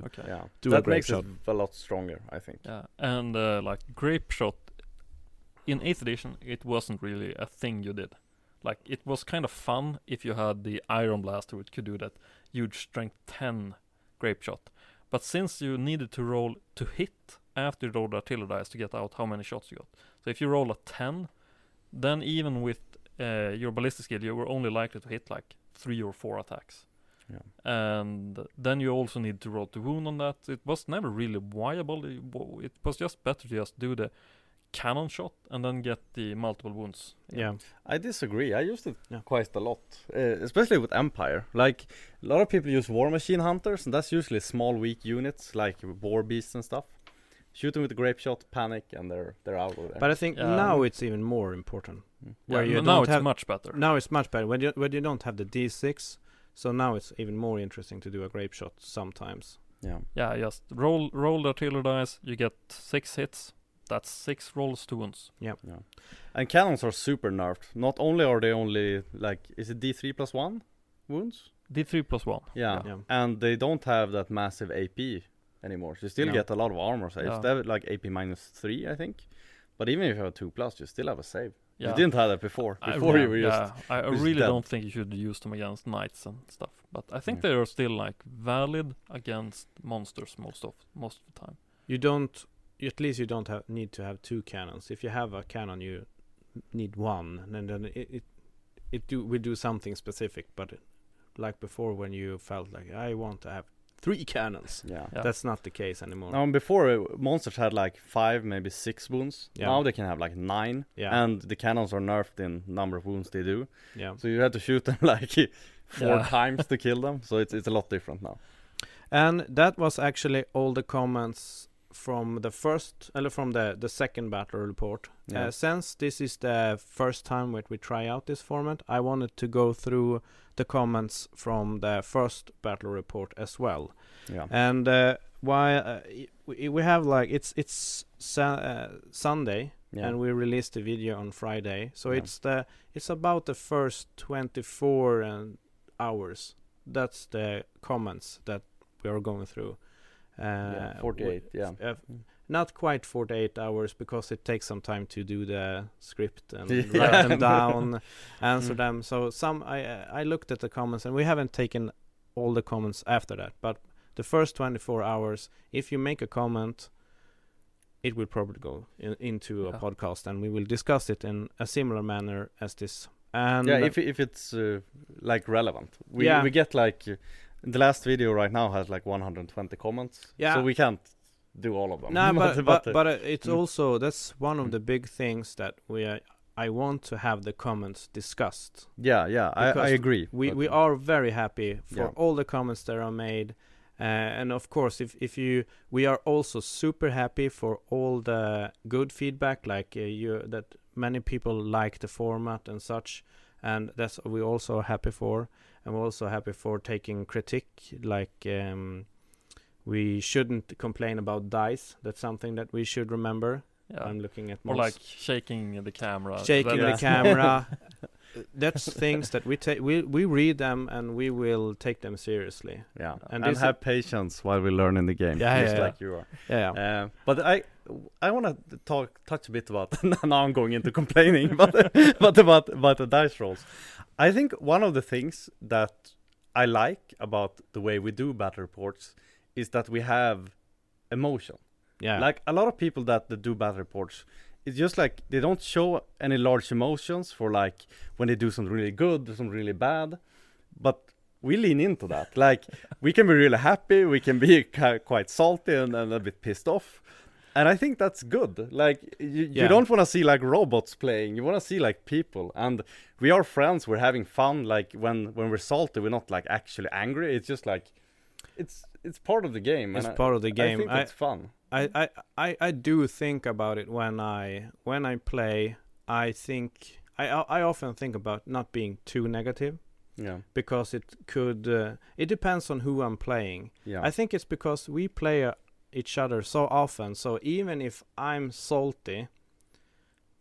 do that. A grape shot makes it a lot stronger, I think. Yeah, and like grape shot in 8th edition, it wasn't really a thing you did. Like, it was kind of fun if you had the Iron Blaster, which could do that huge strength 10 grape shot. But since you needed to roll to hit after you rolled artillery dice to get out how many shots you got. So if you roll a 10, then even with your ballistic skill, you were only likely to hit like 3 or 4 attacks. Yeah. And then you also need to roll to wound on that. It was never really viable. It was just better to just do the cannon shot and then get the multiple wounds. Yeah, I disagree. I used it quite a lot, especially with Empire. Like, a lot of people use War Machine Hunters, and that's usually small, weak units like War Beasts and stuff. Shoot them with a grape shot, panic, and they're out of there. But I think now it's even more important. Where you now it's much better. Now it's much better when you don't have the D6. So now it's even more interesting to do a grape shot sometimes. Yeah. Yeah. Just roll the artillery dice. You get 6 hits. That's 6 rolls to wounds. Yeah. And cannons are super nerfed. Not only are they only like, is it D3+1 wounds? D3+1. Yeah. And they don't have that massive AP anymore. So you still get a lot of armor saves. Yeah. They have like AP -3, I think. But even if you have 2+, you still have a save. Yeah. You didn't have that before. Before you were just. I really don't think you should use them against knights and stuff. But I think they are still like valid against monsters most of the time. At least you don't need to have 2 cannons. If you have a cannon, you need 1, and then it will do something specific. But like before, when you felt like I want to have three cannons. Yeah. Yeah. That's not the case anymore. Now, before, monsters had like 5, maybe 6 wounds. Yeah. Now they can have like 9. Yeah. And the cannons are nerfed in number of wounds they do. Yeah. So you had to shoot them like 4 times to kill them. So it's a lot different now. And that was actually all the comments from the second battle report. Yeah. Since this is the first time that we try out this format, I wanted to go through the comments from the first battle report as well. Yeah. And we have like it's Sunday. Yeah. And we released the video on Friday, so yeah. it's about the first 24 hours. That's the comments that we are going through. 48 not quite 48 hours, because it takes some time to do the script and write them down, answer them. So some I looked at the comments, and we haven't taken all the comments after that, but the first 24 hours, if you make a comment, it will probably go into a podcast, and we will discuss it in a similar manner as this. And yeah, if it's like relevant, we get like the last video right now has like 120 comments. Yeah. So we can't do all of them. No, but it's also, that's one of the big things that I want to have the comments discussed. Yeah, I agree. We are very happy for all the comments that are made. And of course, we are also super happy for all the good feedback, like that many people like the format and such. And that's what we're also happy for. And we're also happy for taking critique, like we shouldn't complain about dice. That's something that we should remember. Yeah. I'm looking at Mons. Or like shaking the camera. The camera. That's things that we take. We read them, and we will take them seriously. Yeah, and have patience while we learn in the game, just like you are. Yeah. But I want to touch a bit about. Now I'm going into complaining, but about the dice rolls. I think one of the things that I like about the way we do battle reports is that we have emotion. Yeah. Like a lot of people that do battle reports. It's just like they don't show any large emotions for like when they do something really good, something really bad. But we lean into that. Like we can be really happy. We can be quite salty and a bit pissed off. And I think that's good. Like you don't want to see like robots playing. You want to see like people. And we are friends. We're having fun. Like when we're salty, we're not like actually angry. It's just like it's part of the game. It's part of the game. I think it's fun. I do think about it when I play. I think I often think about not being too negative, because it could. It depends on who I'm playing. Yeah. I think it's because we play each other so often. So even if I'm salty,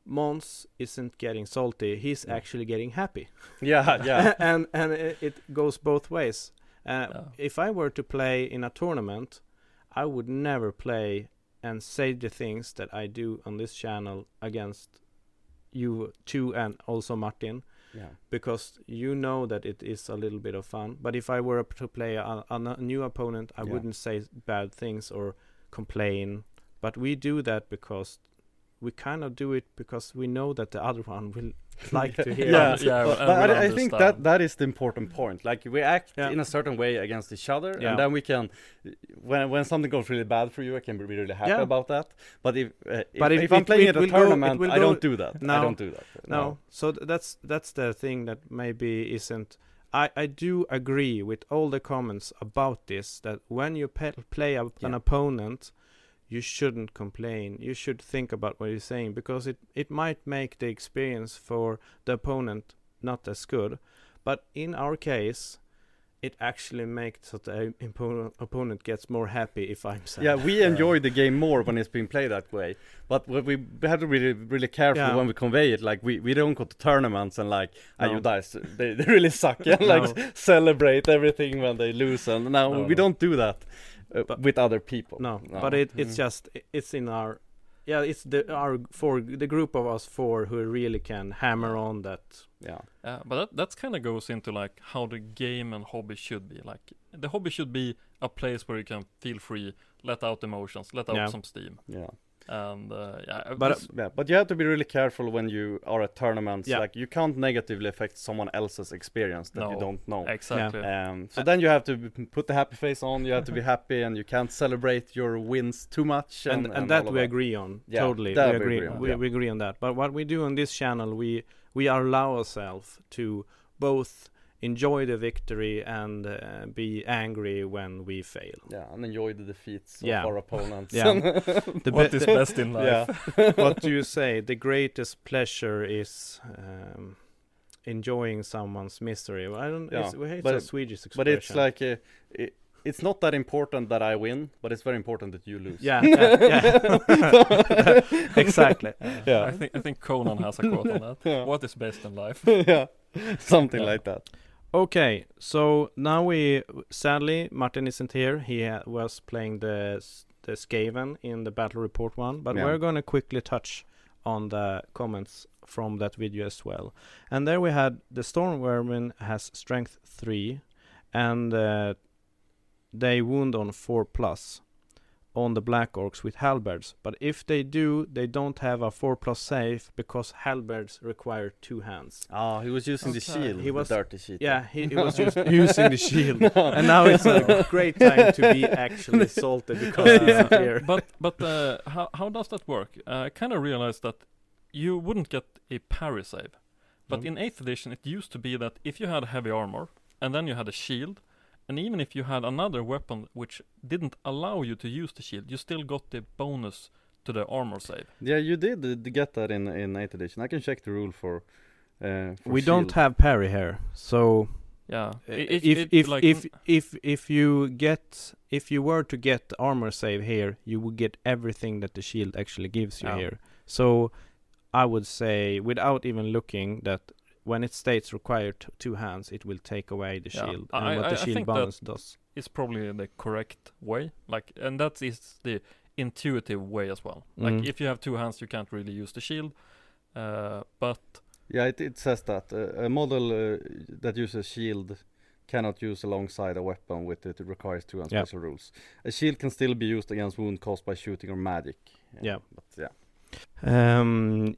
Mons isn't getting salty. He's actually getting happy. Yeah. and it goes both ways. If I were to play in a tournament, I would never play and say the things that I do on this channel against you two and also Martin, because you know that it is a little bit of fun. But if I were to play a new opponent, I wouldn't say bad things or complain. But we do that because we kind of do it because we know that the other one will like to hear. But I think that is the important point. Like we act in a certain way against each other, and then we can, when something goes really bad for you, I can be really happy about that. But if I'm playing at a tournament, I don't do that. No. I don't do that. No. So that's the thing that maybe isn't. I do agree with all the comments about this, that when you play an opponent, you shouldn't complain. You should think about what you're saying, because it might make the experience for the opponent not as good. But in our case, it actually makes that the opponent gets more happy if I'm sad. Yeah, we enjoy the game more when it's been played that way. But we have to be really, really careful when we convey it. Like we don't go to tournaments and like, you guys, they really suck. And celebrate everything when they lose. And we don't do that. With other people. No. But it's just, it's in our, it's the group of us 4 who really can hammer on that. Yeah. But that kind of goes into like how the game and hobby should be. Like the hobby should be a place where you can feel free, let out emotions, let out some steam. Yeah. And but you have to be really careful when you are at tournaments. Yeah. Like, you can't negatively affect someone else's experience that you don't know. Exactly. Yeah. So then you have to put the happy face on. You have to be happy, and you can't celebrate your wins too much. And that we agree on. Yeah, totally. We agree on that. But what we do on this channel, we allow ourselves to both enjoy the victory and be angry when we fail. Yeah, and enjoy the defeats of our opponents. Yeah. What is best in life. Yeah. What do you say? The greatest pleasure is enjoying someone's misery. Well, I don't. Yeah. It's a Swedish expression. But it's like it's not that important that I win, but it's very important that you lose. Yeah, yeah. Exactly. Yeah. I think Conan has a quote on that. Yeah. What is best in life? Yeah, something like that. Okay, so now sadly, Martin isn't here. He was playing the Skaven in the Battle Report 1, but we're going to quickly touch on the comments from that video as well. And there we had the Stormvermin has strength 3, and they wound on 4+ on the Black Orcs with halberds. But if they do, they don't have a 4+ save because halberds require 2 hands. Oh, he was using the shield. He was the dirty sheet. Yeah, he was using the shield. No. And now it's a great time to be actually salty because he's here. But how does that work? I kind of realized that you wouldn't get a parry save. But in 8th edition, it used to be that if you had heavy armor and then you had a shield, and even if you had another weapon which didn't allow you to use the shield, you still got the bonus to the armor save. Yeah, you did get that in 8th edition. I can check the rule for we shield. Don't have parry here, so yeah. If you were to get armor save here, you would get everything that the shield actually gives you here. So I would say, without even looking, that when it states required 2 hands, it will take away the shield and what the shield bonus does. It's probably the correct way, and that is the intuitive way as well. Like, if you have 2 hands, you can't really use the shield. But yeah, it says that a model that uses shield cannot use alongside a weapon with it. It requires 2 hands special rules. A shield can still be used against wound caused by shooting or magic.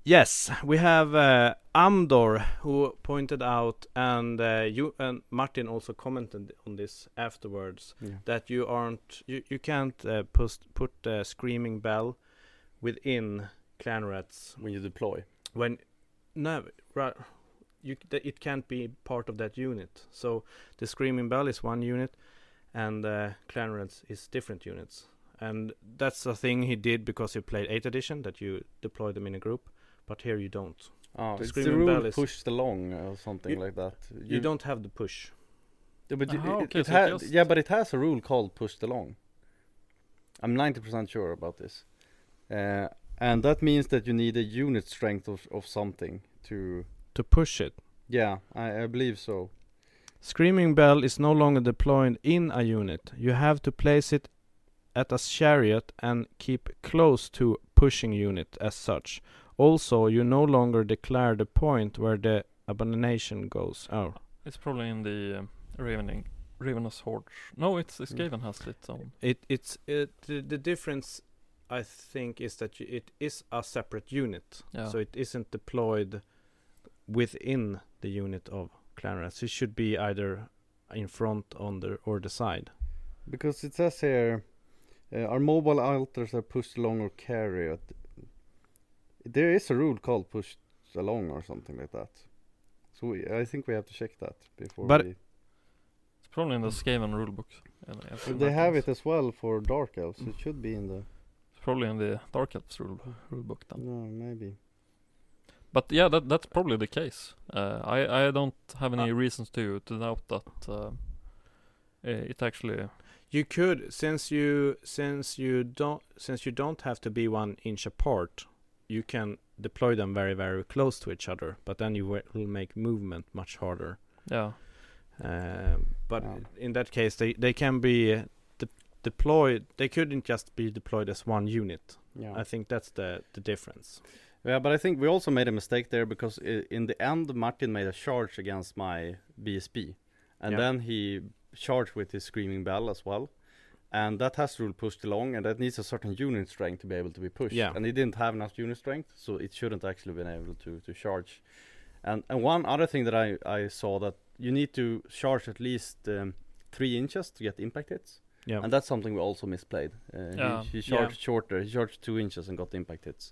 Yes, we have Amdor, who pointed out, and you and Martin also commented on this afterwards, that you can't put Screaming Bell within Clan Rats when you deploy. It can't be part of that unit. So the Screaming Bell is one unit, and Clan Rats is different units. And that's the thing he did because he played 8th edition, that you deploy them in a group, but here you don't. Oh, it's the rule pushed along or something like that. You don't have the push. Yeah, but it has a rule called pushed along. I'm 90% sure about this. And that means that you need a unit strength of something to push it. Yeah, I believe so. Screaming Bell is no longer deployed in a unit. You have to place it at a chariot and keep close to pushing unit as such. Also, you no longer declare the point where the abomination goes. Oh, it's probably in the Ravenous Horde. No, it's Skaven has its own. The difference, I think, is that it is a separate unit, so it isn't deployed within the unit of Clan Rats. It should be either in front, on the or the side. Because it says here, our mobile altars are pushed along or carried. There is a rule called pushed along or something like that. So I think we have to check that before. But it's probably in the Skaven rulebooks. They have it as well for Dark Elves. It should be in the. It's probably in the Dark Elves rulebook then. No, maybe. But yeah, that's probably the case. I don't have any reasons to doubt that it actually. You could, since you don't have to be 1 inch apart, you can deploy them very, very close to each other. But then you will make movement much harder. Yeah. In that case, they can be deployed. They couldn't just be deployed as one unit. Yeah. I think that's the difference. Yeah, but I think we also made a mistake there because in the end, Martin made a charge against my BSP, and then he charged with his Screaming Bell as well, And that has rule pushed along, and that needs a certain unit strength to be able to be pushed. Yeah. And it didn't have enough unit strength, so it shouldn't actually been able to charge. And one other thing that I saw, that you need to charge at least 3 inches to get impact hits. Yeah. And that's something we also misplayed. He charged shorter. He charged 2 inches and got impact hits.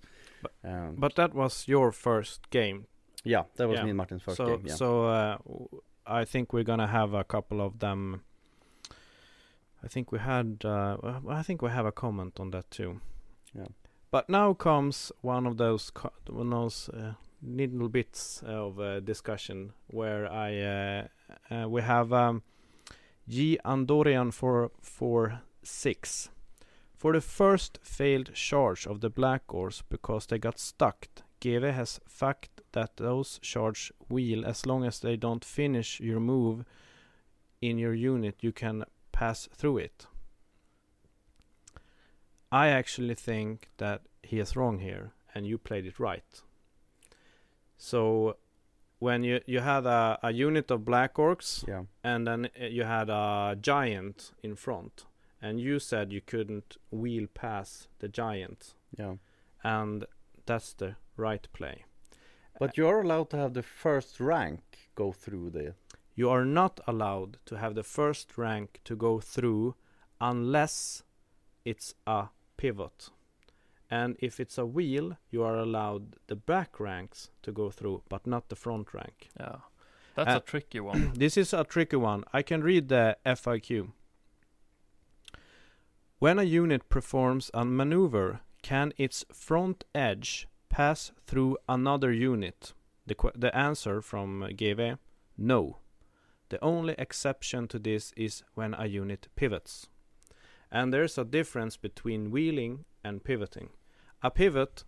But that was your first game. Yeah, that was me and Martin's first game. Yeah. So I think we're going to have a couple of them. I think we have a comment on that too. Yeah. But now comes one of those little bits of discussion where we have G. Andorian for 6. For the first failed charge of the Black Orcs because they got stuck, GW has fact that those charge wheel as long as they don't finish your move in your unit, you can pass through it. I actually think that he is wrong here, and you played it right. So when you had a unit of Black Orcs, and then you had a giant in front, and you said you couldn't wheel past the giant, and that's the right play. But you're allowed to have the first rank go through the... You are not allowed to have the first rank to go through unless it's a pivot. And if it's a wheel, you are allowed the back ranks to go through, but not the front rank. Yeah, that's a tricky one. This is a tricky one. I can read the FAQ. When a unit performs a maneuver, can its front edge pass through another unit? The answer from GW, no. The only exception to this is when a unit pivots. And there's a difference between wheeling and pivoting. A pivot,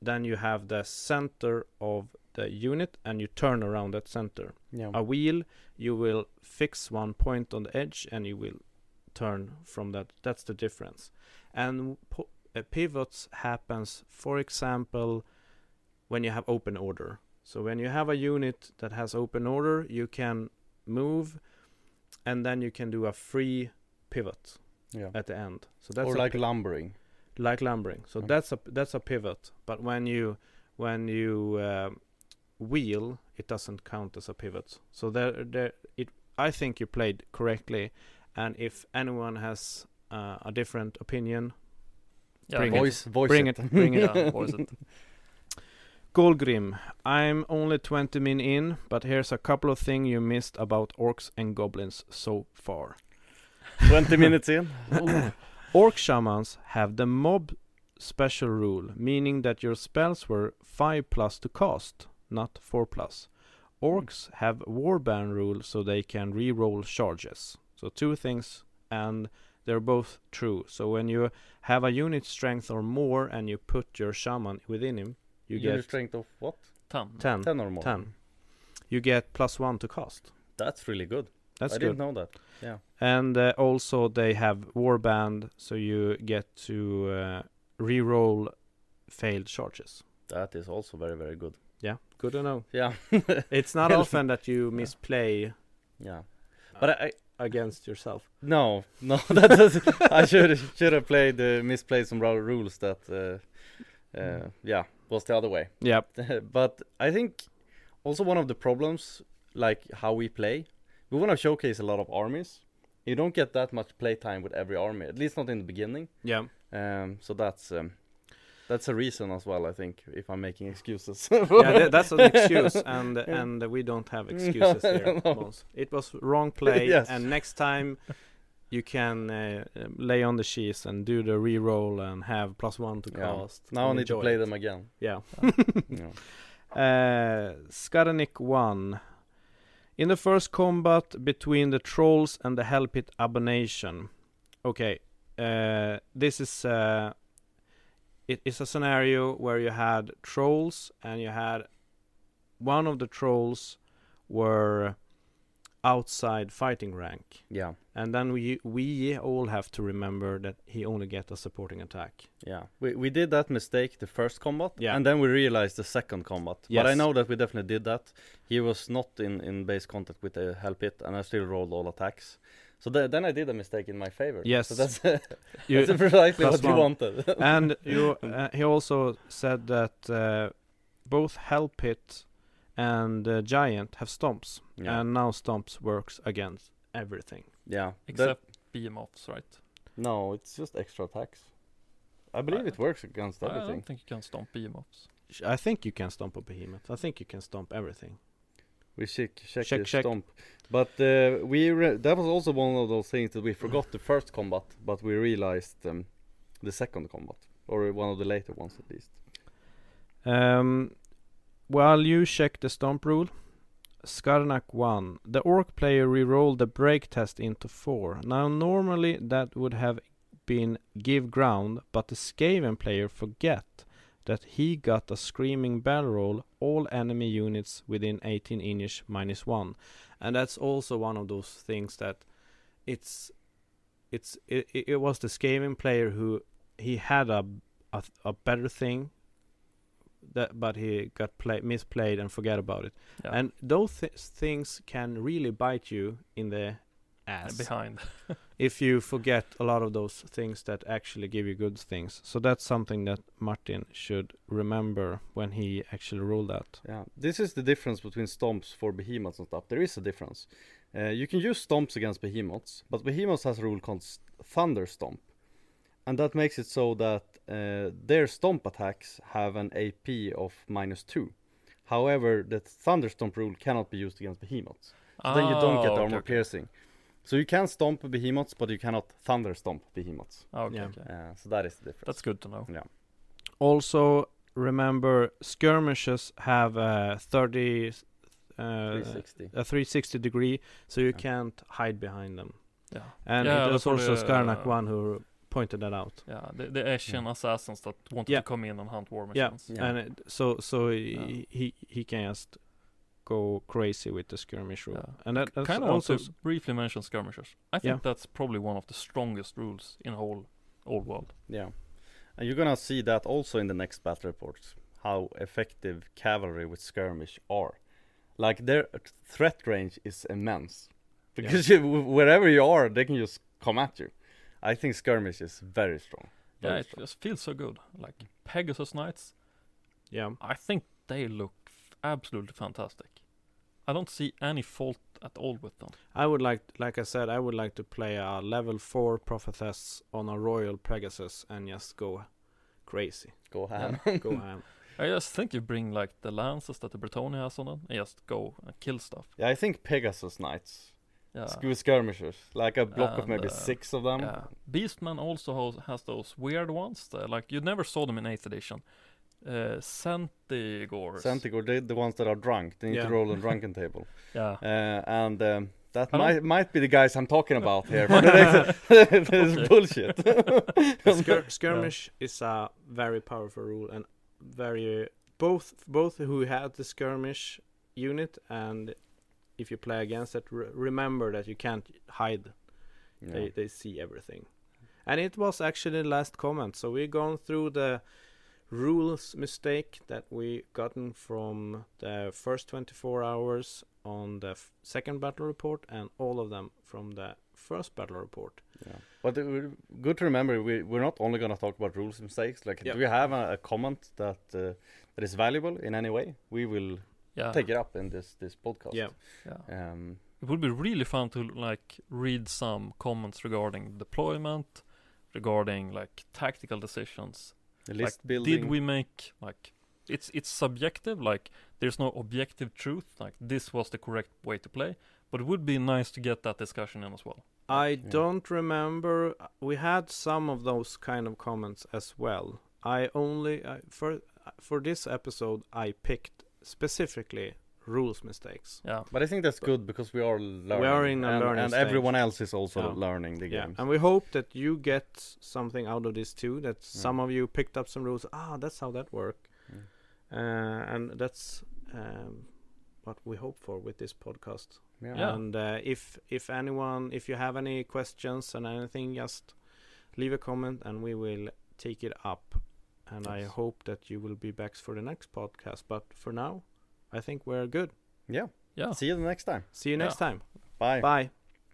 then you have the center of the unit and you turn around that center. Yeah. A wheel, you will fix one point on the edge and you will turn from that. That's the difference. And pivots happens, for example, when you have open order. So when you have a unit that has open order, you can move, and then you can do a free pivot at the end. So that's lumbering. Like lumbering. So that's a pivot. But when you wheel, it doesn't count as a pivot. So I think you played correctly. And if anyone has a different opinion, bring it. Golgrim, I'm only 20 min in, but here's a couple of things you missed about Orcs and Goblins so far. 20 minutes in? Orc Shamans have the mob special rule, meaning that your spells were 5+ to cast, not 4+. Orcs have Warband rule, so they can reroll charges. So two things, and they're both true. So when you have a unit strength or more, and you put your Shaman within him, you get strength of what? 10. 10 or more. 10. You get +1 to cast. That's really good. I didn't know that. Yeah. And also they have Warband, so you get to reroll failed charges. That is also very, very good. Yeah, good to know. Yeah. It's not often that you misplay. Yeah. But I against yourself. No. I should have played misplayed some rules that. Was the other way. Yeah. But I think also one of the problems, like how we play, we want to showcase a lot of armies. You don't get that much playtime with every army, at least not in the beginning. Yeah. So that's a reason as well, I think, if I'm making excuses. That's an excuse, and we don't have excuses here. No. It was wrong play, and next time you can lay on the sheets and do the reroll and have +1 to cast. Now I need to play them again. Yeah. Skarnik 1. In the first combat between the trolls and the Hellpit abomination. Okay. This is it is a scenario where you had trolls, and you had one of the trolls were outside fighting rank. Yeah. And then we all have to remember that he only gets a supporting attack. Yeah. We did that mistake the first combat, and then we realized the second combat. Yes. But I know that we definitely did that. He was not in base contact with the Hellpit, and I still rolled all attacks. So then I did a mistake in my favor. Yes. So that's precisely what you wanted. And he also said that both Hellpit and Giant have stomps. Yeah. And now stomps works against everything. Yeah. Except beam-offs, right? No, it's just extra attacks. I believe it works against everything. I don't think you can stomp beam-offs. I think you can stomp a behemoth. I think you can stomp everything. We check. Stomp. But that was also one of those things that we forgot the first combat, but we realized the second combat, or one of the later ones at least. While you check the stomp rule, Skarnak 1. The orc player rerolled the break test into 4. Now normally that would have been give ground, but the Skaven player forget that he got a Screaming Bell roll, all enemy units within 18 inches -1, and that's also one of those things that it was the Skaven player who he had a better thing, that but he got misplayed and forgot about it. Yeah. And those things can really bite you in the ass behind if you forget a lot of those things that actually give you good things. So that's something that Martin should remember when he actually rolled that. Yeah, this is the difference between stomps for behemoths and stuff. There is a difference. You can use stomps against behemoths, but behemoths has a rule called thunder stomp, and that makes it so that their stomp attacks have an AP of -2. However, the thunder stomp rule cannot be used against behemoths. So then you don't get armor piercing. So you can stomp behemoths, but you cannot thunder stomp behemoths. Okay. Yeah. Okay. So that is the difference. That's good to know. Yeah. Also, remember skirmishes have a 360 degree, so you can't hide behind them. Yeah. And it was also Skarnak 1 who pointed that out. Yeah, the Ashen assassins that wanted to come in and hunt war machines. Yeah. And he can just go crazy with the skirmish rule. Yeah. And that kind of also briefly mention skirmishers. I think that's probably one of the strongest rules in the whole Old World. Yeah. And you're gonna see that also in the next battle reports, how effective cavalry with skirmish are. Like their threat range is immense. Because wherever you are, they can just come at you. I think skirmish is very strong. Very strong. Just feels so good. Like Pegasus Knights. Yeah. I think they look absolutely fantastic. I don't see any fault at all with them. I would like I said, to play a level 4 prophetess on a Royal Pegasus and just go crazy. Go ham. Yeah. Go ham. I just think you bring like the lances that the Bretonnia has on them and just go and kill stuff. Yeah, I think Pegasus Knights. Yeah. Skirmishers. Like a block of maybe 6 of them. Yeah. Beastman also has those weird ones. Like you never saw them in 8th edition. Centigors. Centigors, they're the ones that are drunk. They need to roll on drunken table. Yeah. And that might be the guys I'm talking about here. It's bullshit. Skirmish is a very powerful rule, and very both who had the skirmish unit, and if you play against it, remember that you can't hide. Yeah. They see everything, and it was actually the last comment. So we're going through the rules mistake that we gotten from the first 24 hours on the second battle report, and all of them from the first battle report. Yeah, but good to remember, we're not only going to talk about rules mistakes. Like, do you have a comment that is valuable in any way? We will take it up in this podcast. Yeah. Yeah. It would be really fun to like read some comments regarding deployment, regarding like tactical decisions. Like, did we make like it's subjective? Like, there's no objective truth. Like, this was the correct way to play, but it would be nice to get that discussion in as well. I don't remember. We had some of those kind of comments as well. I only for this episode I picked specifically rules mistakes. Yeah, but I think that's good because we are learning. We are in a learning stage, and everyone else is also learning the game. And we hope that you get something out of this too. That some of you picked up some rules. That's how that works. Yeah. And that's what we hope for with this podcast. Yeah. Yeah. And if you have any questions and anything, just leave a comment and we will take it up. And I hope that you will be back for the next podcast. But for now, I think we're good. Yeah. See you next time. Bye. Bye.